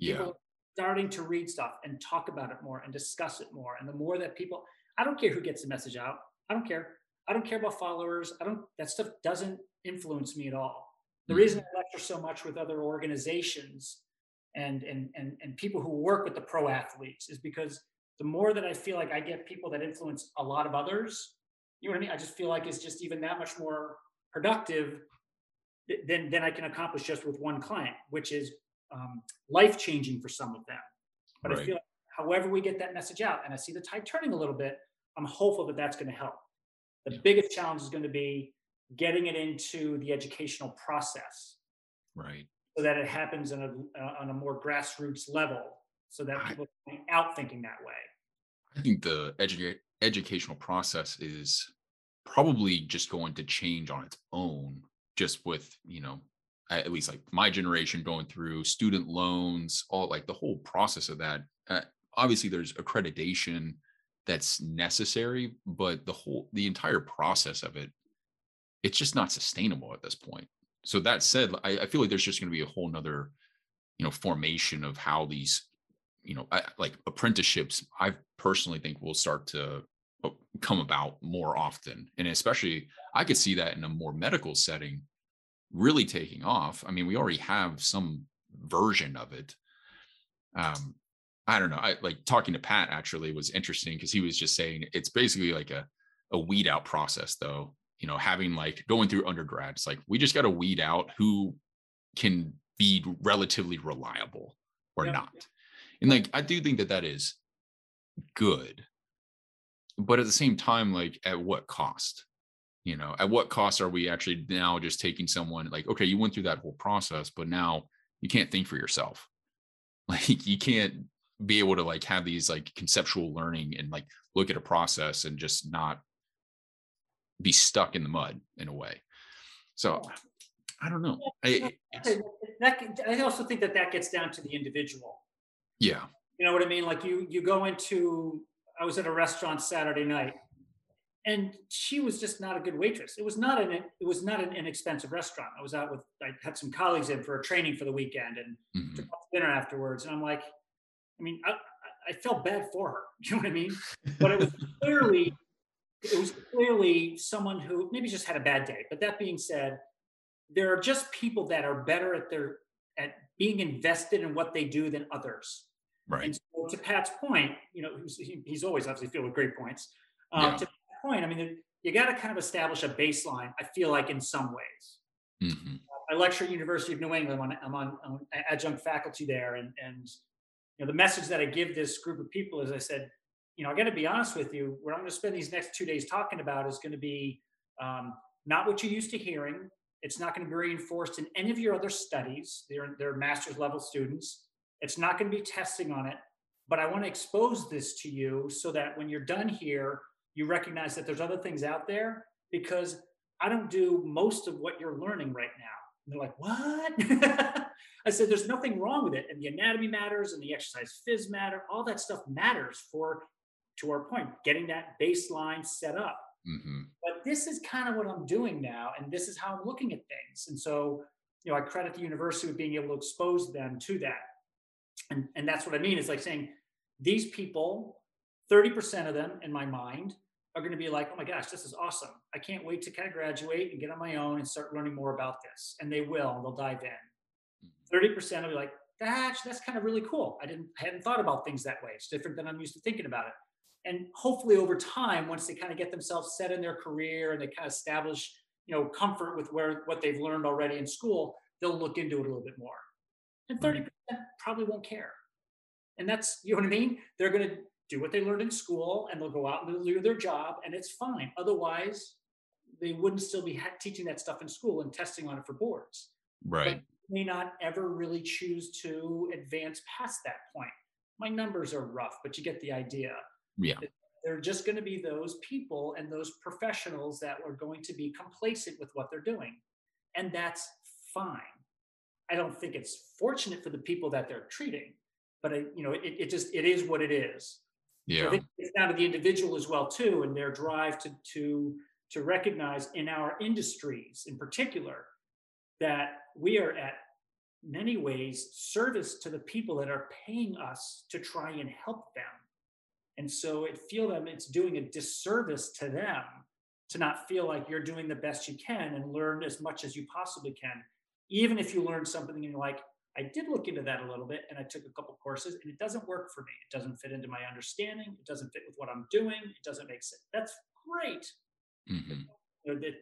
Yeah. People starting to read stuff and talk about it more and discuss it more. And the more that people, I don't care who gets the message out. I don't care. I don't care about followers. That stuff doesn't influence me at all. The reason I lecture so much with other organizations and people who work with the pro athletes is because the more that I feel like I get people that influence a lot of others, you know what I mean? I just feel like it's just even that much more productive than I can accomplish just with one client, which is life-changing for some of them. But right. I feel like however we get that message out, and I see the tide turning a little bit, I'm hopeful that that's going to help. The biggest challenge is going to be getting it into the educational process. Right. So that it happens on a more grassroots level, so that people are out thinking that way. I think the educational process is probably just going to change on its own, just with, you know, at least like my generation going through student loans, all like the whole process of that. Obviously there's accreditation that's necessary, but the entire process of it, it's just not sustainable at this point. So that said, I feel like there's just going to be a whole nother, you know, formation of how these, you know, like apprenticeships, I personally think will start to come about more often. And especially I could see that in a more medical setting really taking off. I mean, we already have some version of it. I don't know. I like talking to Pat actually was interesting because he was just saying it's basically like a weed out process though. You know, having like going through undergrad, it's like we just got to weed out who can be relatively reliable or not. Yeah. And like, I do think that that is good, but at the same time, like at what cost? You know, at what cost are we actually now just taking someone like, okay, you went through that whole process, but now you can't think for yourself. Like you can't be able to like have these like conceptual learning and like look at a process and just not be stuck in the mud in a way. So I don't know. I also think that gets down to the individual. Yeah. You know what I mean? Like you go into, I was at a restaurant Saturday night, and she was just not a good waitress. It was not an inexpensive restaurant. I had some colleagues in for a training for the weekend and took off dinner afterwards. And I'm like, I mean, I felt bad for her. Do you know what I mean? But it was clearly someone who maybe just had a bad day. But that being said, there are just people that are better at being invested in what they do than others. Right. And so to Pat's point, you know, he's always obviously filled with great points. To point, I mean, you got to kind of establish a baseline, I feel like, in some ways. Mm-hmm. I lecture at University of New England. I'm on adjunct faculty there, and you know, the message that I give this group of people is I said, you know, I got to be honest with you, what I'm going to spend these next 2 days talking about is going to be not what you're used to hearing. It's not going to be reinforced in any of your other studies. They're master's level students. It's not going to be testing on it, but I want to expose this to you so that when you're done here, you recognize that there's other things out there, because I don't do most of what you're learning right now. And they're like, what? I said, there's nothing wrong with it. And the anatomy matters, and the exercise phys matter. All that stuff matters for, to our point, getting that baseline set up. Mm-hmm. But this is kind of what I'm doing now, and this is how I'm looking at things. And so, you know, I credit the university with being able to expose them to that. And that's what I mean. It's like saying these people, 30% of them in my mind are going to be like, oh my gosh, this is awesome. I can't wait to kind of graduate and get on my own and start learning more about this. And they will, and they'll dive in. 30% will be like, that's kind of really cool. I hadn't thought about things that way. It's different than I'm used to thinking about it. And hopefully over time, once they kind of get themselves set in their career and they kind of establish, you know, comfort with what they've learned already in school, they'll look into it a little bit more. And 30% probably won't care. And that's, you know what I mean? They're going to do what they learned in school, and they'll go out and they'll do their job, and it's fine. Otherwise, they wouldn't still be teaching that stuff in school and testing on it for boards. Right. But may not ever really choose to advance past that point. My numbers are rough, but you get the idea. Yeah. They're just going to be those people and those professionals that are going to be complacent with what they're doing. And that's fine. I don't think it's fortunate for the people that they're treating, but it is what it is. Yeah. So I think it's down to the individual as well too, and their drive to recognize in our industries in particular that we are at many ways service to the people that are paying us to try and help them. And so it's doing a disservice to them to not feel like you're doing the best you can and learn as much as you possibly can. Even if you learn something and you're like, I did look into that a little bit and I took a couple courses and it doesn't work for me. It doesn't fit into my understanding. It doesn't fit with what I'm doing. It doesn't make sense. That's great. Mm-hmm.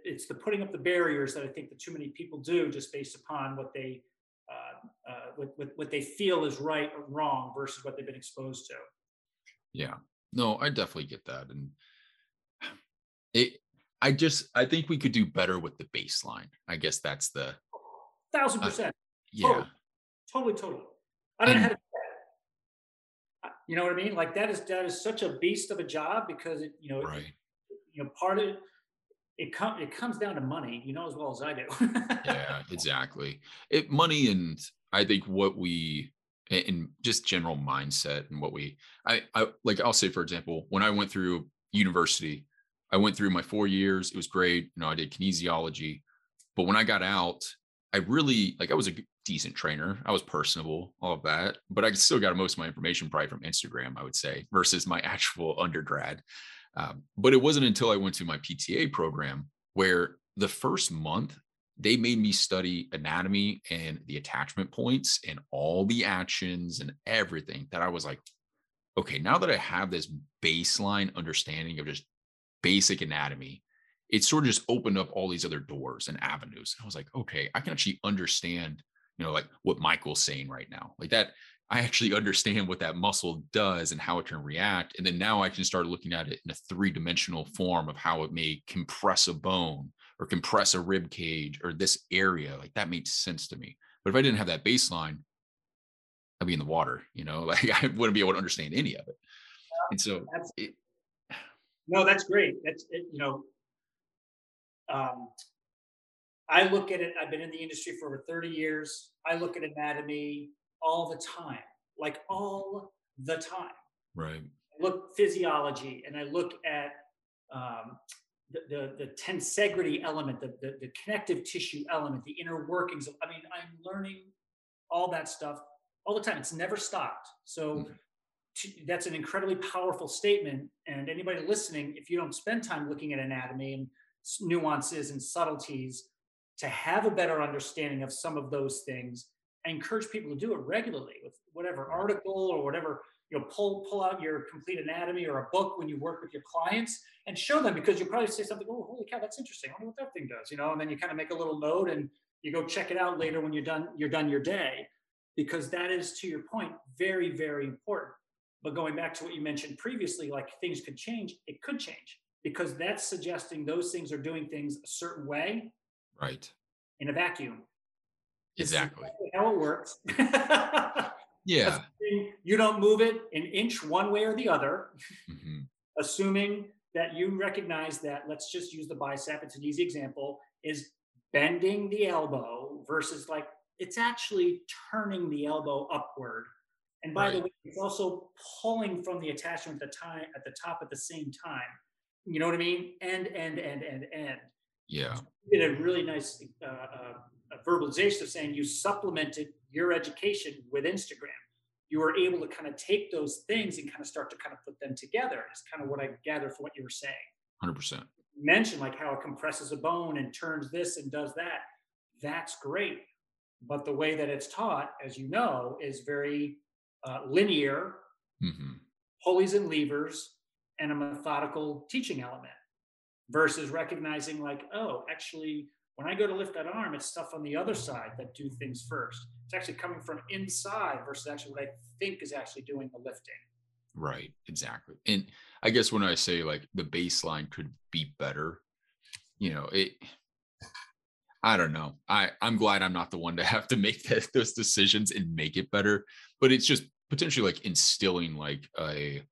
It's the putting up the barriers that I think that too many people do just based upon what they what they feel is right or wrong versus what they've been exposed to. Yeah, no, I definitely get that. And I think we could do better with the baseline. I guess that's the 1,000%. Yeah. Totally. I don't know how to do that. You know what I mean? Like that is such a beast of a job because it comes down to money, you know, as well as I do. Yeah, exactly. Money, and I think what we, and just general mindset and what we, I'll say, for example, when I went through university, I went through my 4 years. It was great. You know, I did kinesiology, but when I got out, I really, I was a decent trainer. I was personable, all of that, but I still got most of my information probably from Instagram, I would say, versus my actual undergrad. But it wasn't until I went to my PTA program where the first month they made me study anatomy and the attachment points and all the actions and everything, that I was like, okay, now that I have this baseline understanding of just basic anatomy, it sort of just opened up all these other doors and avenues. And I was like, okay, I can actually understand, what Michael's saying right now, like that. I actually understand what that muscle does and how it can react. And then now I can start looking at it in a 3-dimensional form of how it may compress a bone or compress a rib cage or this area. Like that made sense to me. But if I didn't have that baseline, I'd be in the water, I wouldn't be able to understand any of it. And so. That's great. That's it. I look at it, I've been in the industry for over 30 years. I look at anatomy all the time. Right. I look physiology, and I look at the tensegrity element, the connective tissue element, the inner workings. I'm learning all that stuff all the time. It's never stopped. So that's an incredibly powerful statement. And anybody listening, if you don't spend time looking at anatomy and nuances and subtleties to have a better understanding of some of those things, I encourage people to do it regularly with whatever article or whatever, pull out your complete anatomy or a book when you work with your clients and show them, because you'll probably say something, oh, holy cow, that's interesting. I wonder what that thing does, and then you kind of make a little note and you go check it out later when you're done your day, because that is, to your point, very, very important. But going back to what you mentioned previously, like things could change. It could change because that's suggesting those things are doing things a certain way. Right. In a vacuum. Exactly. How it works. Yeah. You don't move it an inch one way or the other, assuming that you recognize that, let's just use the bicep, it's an easy example, is bending the elbow versus it's actually turning the elbow upward. And by the way, it's also pulling from the attachment at the top at the same time. You know what I mean? And. Yeah. So you did a really nice a verbalization of saying you supplemented your education with Instagram. You were able to kind of take those things and kind of start to kind of put them together. It's kind of what I gather from what you were saying. 100%. You mentioned how it compresses a bone and turns this and does that. That's great. But the way that it's taught, as you know, is very linear, pulleys and levers, and a methodical teaching element versus recognizing when I go to lift that arm, it's stuff on the other side that do things first. It's actually coming from inside versus actually what I think is actually doing the lifting. Right, exactly. And I guess when I say the baseline could be better, you know, it, I don't know. I'm glad I'm not the one to have to make those decisions and make it better, but it's just potentially like instilling like a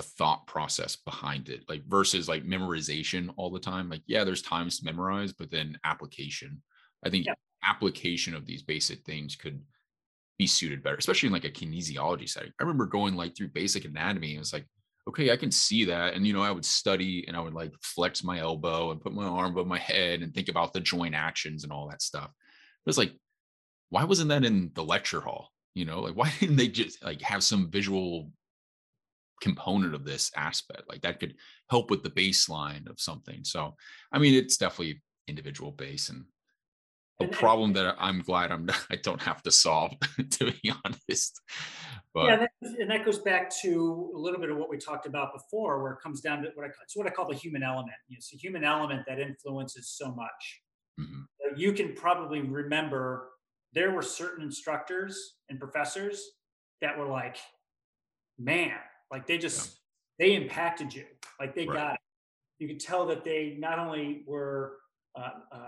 thought process behind it, like versus like memorization all the time. Like, yeah, there's times to memorize, but then application, I think application of these basic things could be suited better, especially in like a kinesiology setting. I remember going like through basic anatomy and it's like, okay, I can see that. And, you know, I would study and I would like flex my elbow and put my arm above my head and think about the joint actions and all that stuff. But it's like, why wasn't that in the lecture hall? You know, like, why didn't they just like have some visual component of this aspect? Like that could help with the baseline of something. So, I mean, it's definitely individual base and a problem that I'm glad I don't have to solve, to be honest. But yeah, and that goes back to a little bit of what we talked about before, where it comes down to what I call the human element. It's a human element that influences so much. Mm-hmm. So you can probably remember there were certain instructors and professors that were like, man, like they just, they impacted you. Like they got it. You could tell that they not only were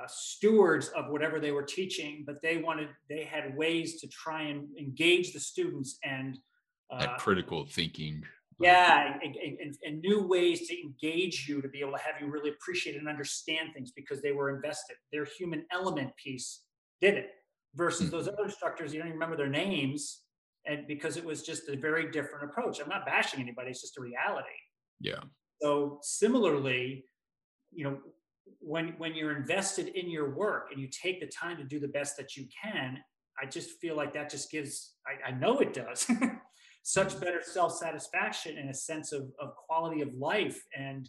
stewards of whatever they were teaching, but they had ways to try and engage the students and that critical thinking. Yeah, and new ways to engage you, to be able to have you really appreciate and understand things because they were invested. Their human element piece did it versus those other instructors. You don't even remember their names, and because it was just a very different approach. I'm not bashing anybody. It's just a reality. Yeah. So similarly, you know, when you're invested in your work and you take the time to do the best that you can, I just feel like that just gives, I know it does, such better self-satisfaction and a sense of quality of life and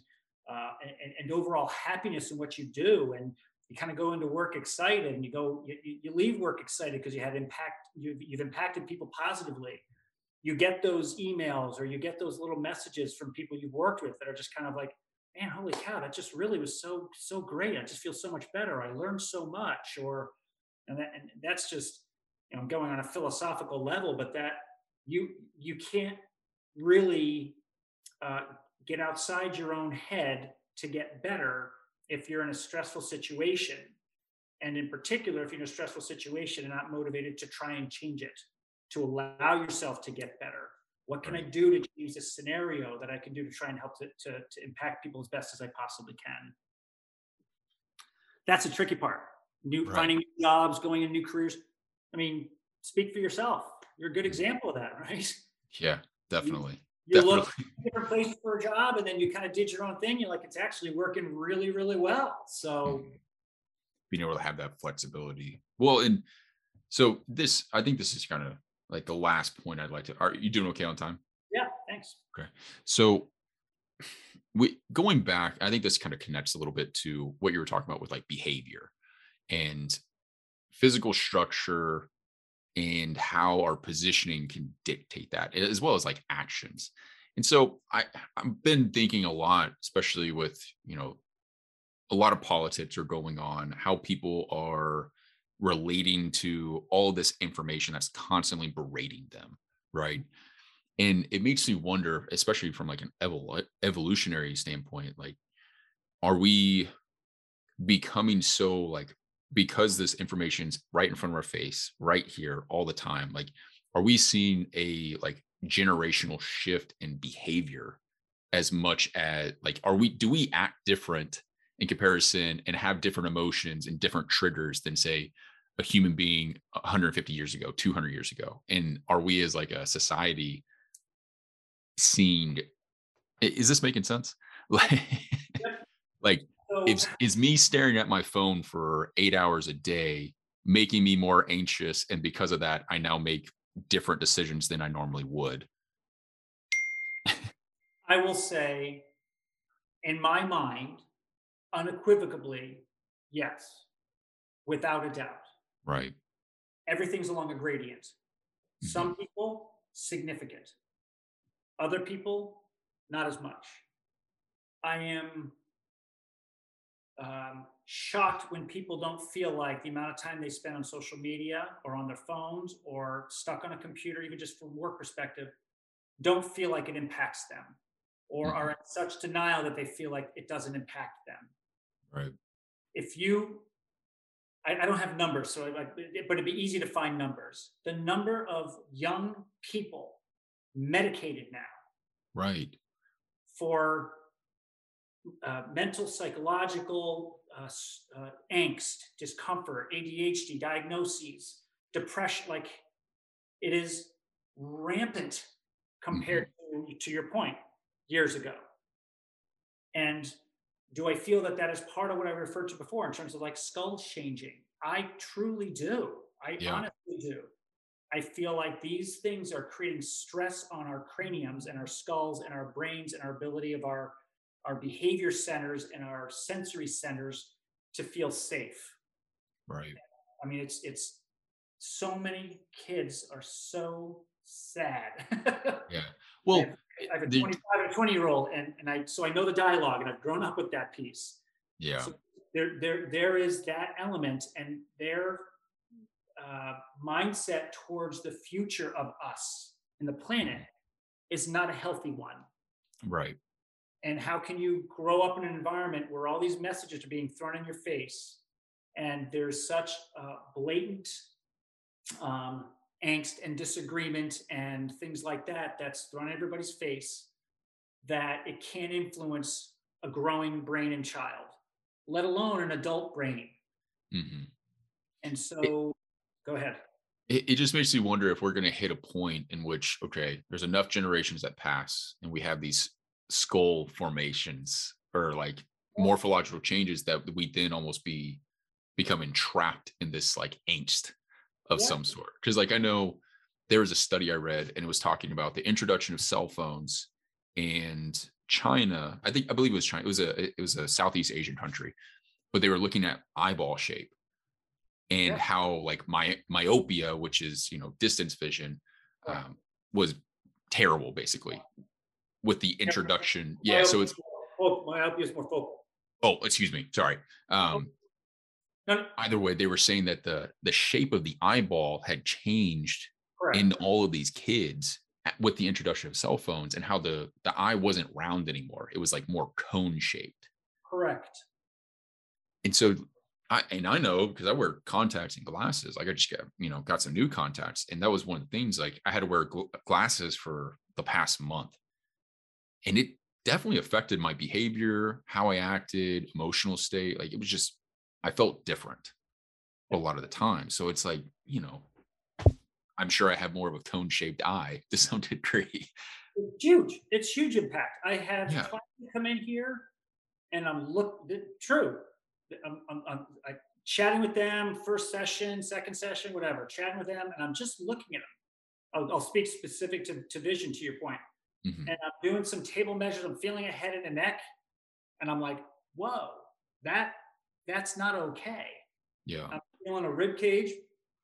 overall happiness in what you do. And you kind of go into work excited, and you leave work excited because you had impact, you've impacted people positively. You get those emails or you get those little messages from people you've worked with that are just kind of like, man, holy cow, that just really was so great. I just feel so much better. I learned so much. And that's just, you know, going on a philosophical level, but that you can't really get outside your own head to get better if you're in a stressful situation. And in particular, if you're in a stressful situation and not motivated to try and change it, to allow yourself to get better. What can I do to change this scenario that I can do to try and help to impact people as best as I possibly can? That's a tricky part. Finding new jobs, going into new careers. I mean, speak for yourself. You're a good example of that, right? Yeah, definitely. You look at a different place for a job, and then you kind of did your own thing. You're like, it's actually working really, really well. So being able to have that flexibility. Well, and so this, I think this is kind of like the last point I'd like to, are you doing okay on time? Yeah, thanks. Okay. So going back, I think this kind of connects a little bit to what you were talking about with like behavior and physical structure and how our positioning can dictate that, as well as like actions. And so I've been thinking a lot, especially with, you know, a lot of politics are going on, how people are relating to all this information that's constantly berating them, right? And it makes me wonder, especially from like an evolutionary standpoint, like, are we becoming so like, because this information's right in front of our face, right here all the time, like, are we seeing a like generational shift in behavior as much as like, do we act different in comparison and have different emotions and different triggers than say, a human being 150 years ago, 200 years ago? And are we as like a society seeing, is this making sense? Like is me staring at my phone for 8 hours a day making me more anxious? And because of that, I now make different decisions than I normally would. I will say, in my mind, unequivocally, yes, without a doubt. Right. Everything's along a gradient. Mm-hmm. Some people, significant. Other people, not as much. I am shocked when people don't feel like the amount of time they spend on social media or on their phones or stuck on a computer, even just from work perspective, don't feel like it impacts them or are in such denial that they feel like it doesn't impact them. Right. If you, I don't have numbers, so but it'd be easy to find numbers. The number of young people medicated now, right, for mental, psychological angst, discomfort, ADHD diagnoses, depression, like it is rampant compared to your point years ago. And do I feel that that is part of what I referred to before in terms of like skull changing? I truly do. I honestly do. I feel like these things are creating stress on our craniums and our skulls and our brains and our ability of our behavior centers and our sensory centers to feel safe. Right. I mean, it's so many kids are so sad. Yeah. Well, I have a 20-year-old and I know the dialogue and I've grown up with that piece. Yeah. So there is that element and their mindset towards the future of us and the planet is not a healthy one. Right. And how can you grow up in an environment where all these messages are being thrown in your face and there's such blatant angst and disagreement and things like that that's thrown in everybody's face, that it can influence a growing brain in child, let alone an adult brain. Mm-hmm. And so go ahead. It just makes me wonder if we're going to hit a point in which, okay, there's enough generations that pass and we have these skull formations or like morphological changes that we then almost become entrapped in this like angst of some sort. Because like I know there was a study I read and it was talking about the introduction of cell phones and China. I believe it was China. It was a Southeast Asian country, but they were looking at eyeball shape and how like myopia, which is, you know, distance vision, was terrible basically with the introduction. Yeah. So it's myopia is more focal. Oh, excuse me. Sorry. Either way, they were saying that the shape of the eyeball had changed in all of these kids with the introduction of cell phones and how the eye wasn't round anymore. It was like more cone shaped. Correct. And so I know because I wear contacts and glasses, like I just got some new contacts. And that was one of the things, like I had to wear glasses for the past month. And it definitely affected my behavior, how I acted, emotional state. Like it was just, I felt different a lot of the time. So it's like, you know, I'm sure I have more of a cone-shaped eye to some degree. It's huge. It's huge impact. I have come in here and I'm chatting with them, first session, second session, whatever, chatting with them. And I'm just looking at them. I'll speak specific to vision, to your point. Mm-hmm. And I'm doing some table measures. I'm feeling a head and a neck. And I'm like, whoa, that's not okay. Yeah. I'm feeling a rib cage.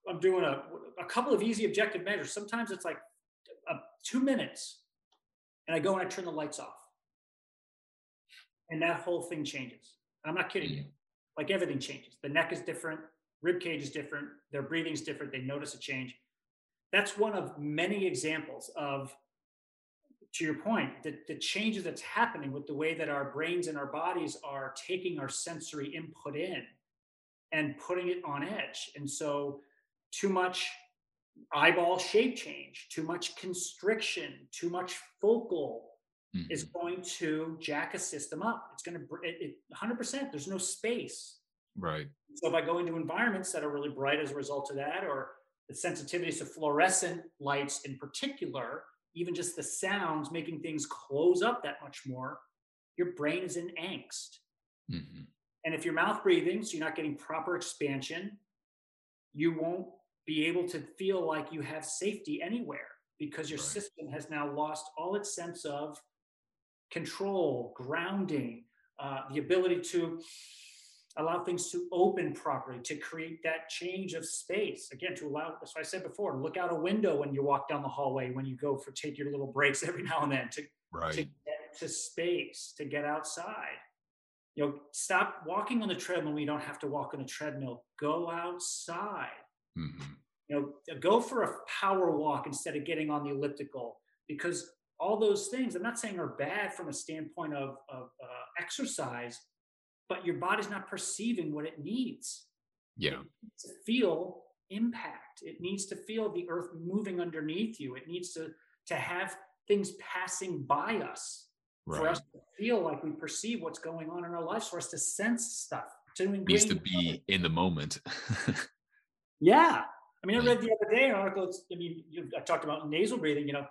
I'm doing a couple of easy objective measures. Sometimes it's like 2 minutes and I go and I turn the lights off and that whole thing changes. I'm not kidding you. Like everything changes. The neck is different. Rib cage is different. Their breathing's different. They notice a change. That's one of many examples of, to your point, the changes that's happening with the way that our brains and our bodies are taking our sensory input in and putting it on edge. And so too much eyeball shape change, too much constriction, too much focal is going to jack a system up. It's going to, 100%, there's no space. Right. So if I go into environments that are really bright as a result of that, or the sensitivities to fluorescent lights in particular, even just the sounds, making things close up that much more, your brain is in angst. Mm-hmm. And if you're mouth breathing, so you're not getting proper expansion, you won't be able to feel like you have safety anywhere because your system has now lost all its sense of control, grounding, the ability to allow things to open properly, to create that change of space. Again, to allow, that's what I said before, look out a window when you walk down the hallway, when you go for, take your little breaks every now and then to get to space, to get outside. You know, stop walking on the treadmill when you don't have to walk on the treadmill. Go outside. Mm-hmm. You know, go for a power walk instead of getting on the elliptical, because all those things, I'm not saying are bad from a standpoint of exercise, but your body's not perceiving what it needs. Yeah. It needs to feel impact. It needs to feel the earth moving underneath you. It needs to have things passing by us, right, for us to feel like we perceive what's going on in our lives, for us to sense stuff. It needs to be in the moment. Yeah. I mean, I read the other day an article, I mean, I talked about nasal breathing, you know,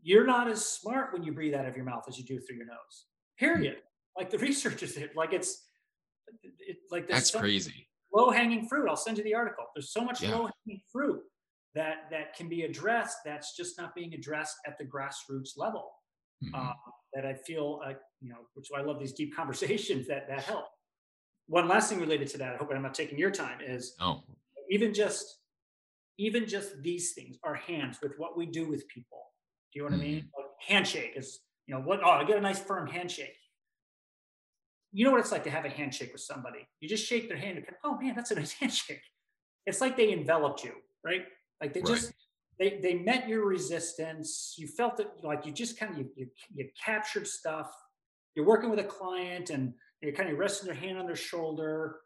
you're not as smart when you breathe out of your mouth as you do through your nose, period. Like the researchers did, like it's like that's so crazy. Low hanging fruit. I'll send you the article. There's so much low hanging fruit that can be addressed. That's just not being addressed at the grassroots level. Mm-hmm. That I feel, you know, which I love these deep conversations that help. One last thing related to that, I hope I'm not taking your time, is even just these things, our hands, with what we do with people. Do you know what I mean? Like handshake is, you know, I get a nice firm handshake. You know what it's like to have a handshake with somebody. You just shake their hand and go, oh man, that's a nice handshake. It's like they enveloped you, right? Like they met your resistance. You felt it, like you just kind of, you captured stuff. You're working with a client and you're kind of resting their hand on their shoulder.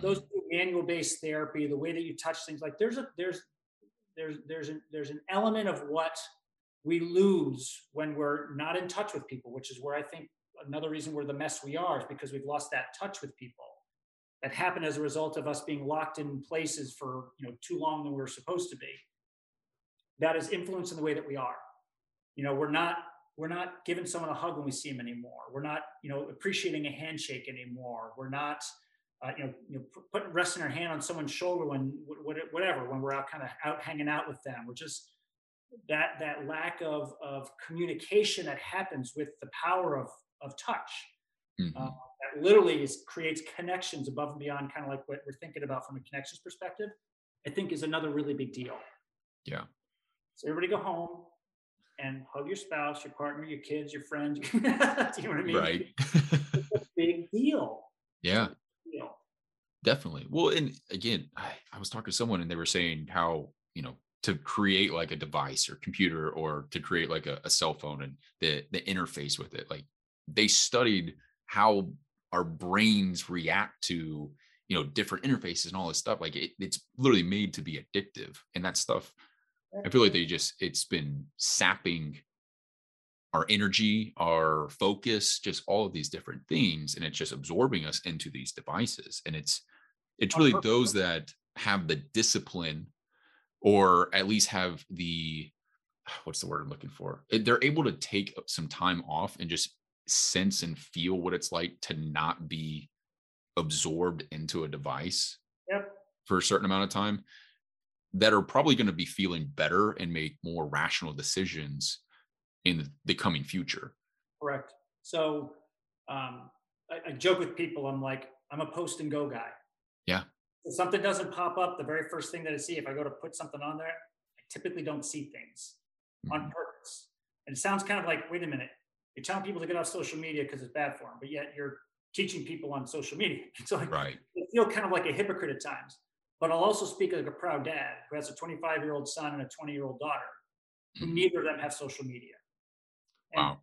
Those manual-based therapy, the way that you touch things, like there's an element of what we lose when we're not in touch with people, which is where I think another reason we're the mess we are is because we've lost that touch with people. That happened as a result of us being locked in places for, you know, too long than we were supposed to be. That is influencing the way that we are. You know, we're not giving someone a hug when we see them anymore. We're not, you know, appreciating a handshake anymore. We're not, resting our hand on someone's shoulder when we're out hanging out with them. We're just that lack of communication that happens with the power of touch. Mm-hmm. That literally creates connections above and beyond kind of like what we're thinking about from a connections perspective, I think is another really big deal. Yeah. So everybody go home and hug your spouse, your partner, your kids, your friends. Do you know what I mean? Right. It's a big deal. Yeah. Big deal. Definitely. Well, and again, I was talking to someone and they were saying how, you know, to create like a device or computer or to create like a cell phone and the interface with it. Like they studied how our brains react to, you know, different interfaces and all this stuff. Like it's literally made to be addictive, and that stuff. I feel like it's been sapping our energy, our focus, just all of these different things. And it's just absorbing us into these devices. And it's really those that have the discipline, or at least have the, what's the word I'm looking for? They're able to take some time off and just sense and feel what it's like to not be absorbed into a device for a certain amount of time, that are probably going to be feeling better and make more rational decisions in the coming future. Correct. So I joke with people, I'm like, I'm a post and go guy. Yeah. If something doesn't pop up, the very first thing that I see, if I go to put something on there, I typically don't see things on purpose. And it sounds kind of like, wait a minute, you're telling people to get off social media because it's bad for them, but yet you're teaching people on social media. So I feel kind of like a hypocrite at times. But I'll also speak like a proud dad who has a 25-year-old son and a 20-year-old daughter, who neither of them have social media. And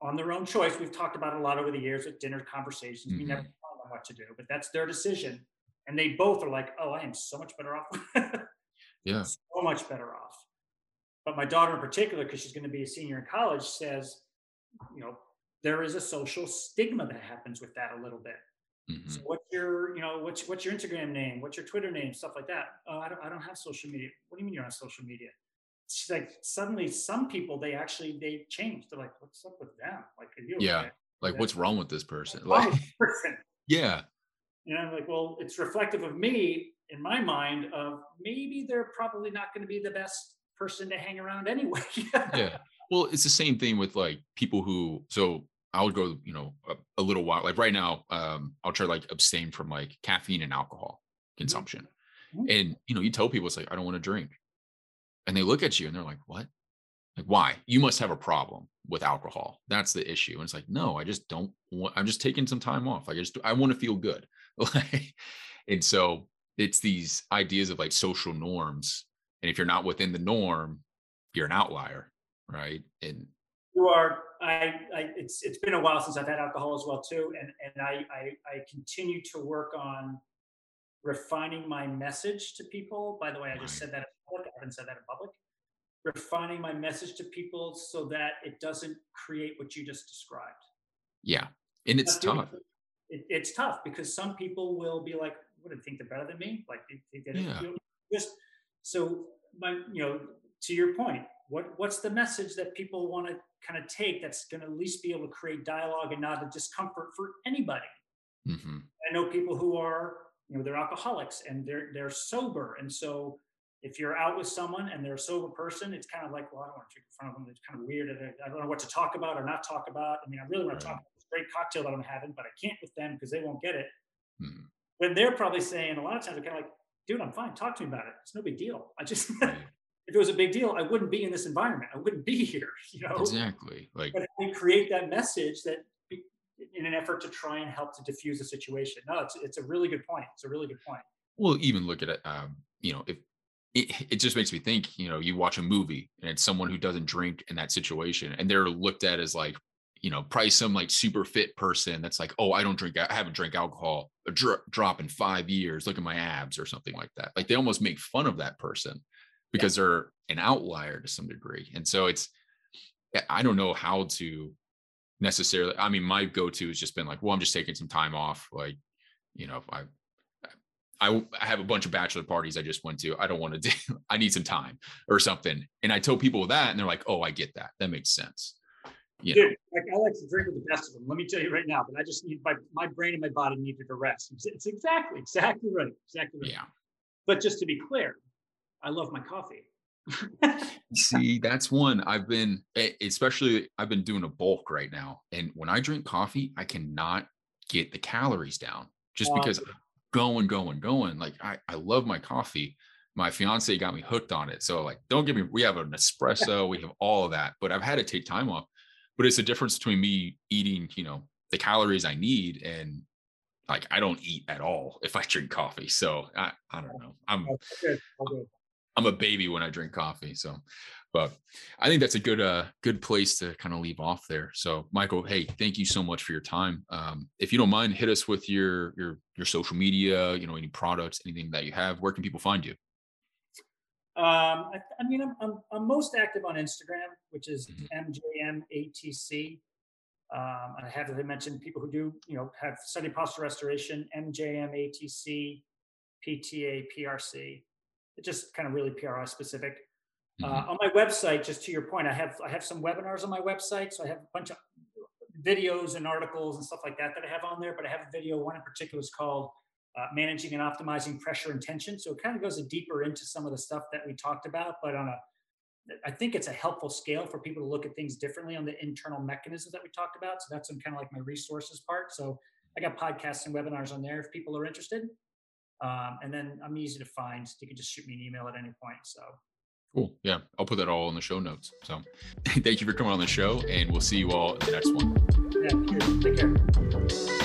on their own choice, we've talked about it a lot over the years at dinner conversations. We never tell them what to do, but that's their decision. And they both are like, oh, I am so much better off. Yeah. So much better off. But my daughter in particular, because she's going to be a senior in college, says, you know, there is a social stigma that happens with that a little bit. Mm-hmm. So what's your Instagram name? What's your Twitter name? Stuff like that. Oh, I don't have social media. What do you mean you're on social media? She's like, suddenly some people, they change. They're like, what's up with them? Like, are you okay? Like what's wrong with this person? Like, yeah. And I'm like, well, it's reflective of me in my mind of maybe they're probably not going to be the best person to hang around anyway. Yeah. Well, it's the same thing with like people who, so I'll go, you know, a little while, like right now, I'll try like abstain from like caffeine and alcohol consumption. Mm-hmm. And, you know, you tell people, it's like, I don't want to drink. And they look at you and they're like, what? Like, why? You must have a problem with alcohol. That's the issue. And it's like, no, I just don't want, I'm just taking some time off. Like I want to feel good. Like, and so it's these ideas of like social norms. And if you're not within the norm, you're an outlier. Right. And you are it's been a while since I've had alcohol as well too, and I continue to work on refining my message to people. By the way, I just said that in public. I haven't said that in public. Refining my message to people so that it doesn't create what you just described. Yeah, and it's tough. It's tough because some people will be like, "What, do you think they're better than me?" Like they didn't feel just so. To your point, what's the message that people want to kind of take that's going to at least be able to create dialogue and not a discomfort for anybody? Mm-hmm. I know people who are, they're alcoholics and they're sober. And so if you're out with someone and they're a sober person, it's kind of like, well, I don't want to drink in front of them. It's kind of weird. And I don't know what to talk about or not talk about. I mean, I really want to talk about this great cocktail that I'm having, but I can't with them because they won't get it. Mm-hmm. When they're probably saying, a lot of times they're kind of like, dude, I'm fine. Talk to me about it. It's no big deal. I just... If it was a big deal, I wouldn't be in this environment. I wouldn't be here, Exactly. But if we create that message that in an effort to try and help to diffuse the situation. No, it's a really good point. It's a really good point. Well, even look at it, if it just makes me think, you watch a movie and it's someone who doesn't drink in that situation and they're looked at as like, probably some like super fit person that's like, oh, I haven't drank alcohol a drop in 5 years. Look at my abs or something like that. Like they almost make fun of that person. Because they're an outlier to some degree. And so I don't know how to necessarily, my go-to has just been like, well, I'm just taking some time off. Like, I have a bunch of bachelor parties I just went to. I don't want to I need some time or something. And I tell people that and they're like, oh, I get that. That makes sense. Dude, I like to drink with the best of them. Let me tell you right now, but I just need my brain and my body needed to rest. It's exactly right. Exactly right. Yeah. But just to be clear, I love my coffee. See, that's one I've been doing a bulk right now. And when I drink coffee, I cannot get the calories down just because I'm going. Like I love my coffee. My fiance got me hooked on it. So like, don't get me, we have an espresso, we have all of that, but I've had to take time off, but it's the difference between me eating, the calories I need and like, I don't eat at all if I drink coffee. So I don't know. I'm a baby when I drink coffee. So, but I think that's a good place to kind of leave off there. So Michael, hey, thank you so much for your time. If you don't mind, hit us with your social media, any products, anything that you have, where can people find you? I'm most active on Instagram, which is MJMATC. I have, as I mentioned, people who do, have study posture restoration, MJMATC, PTA, PRC. It's just kind of really PRI specific. On my website, just to your point, I have some webinars on my website. So I have a bunch of videos and articles and stuff like that I have on there, but I have a video, one in particular is called Managing and Optimizing Pressure and Tension. So it kind of goes deeper into some of the stuff that we talked about, but I think it's a helpful scale for people to look at things differently on the internal mechanisms that we talked about. So that's kind of like my resources part. So I got podcasts and webinars on there if people are interested. And then I'm easy to find. You can just shoot me an email at any point. So cool. Yeah. I'll put that all in the show notes. So thank you for coming on the show and we'll see you all in the next one. Yeah, take care.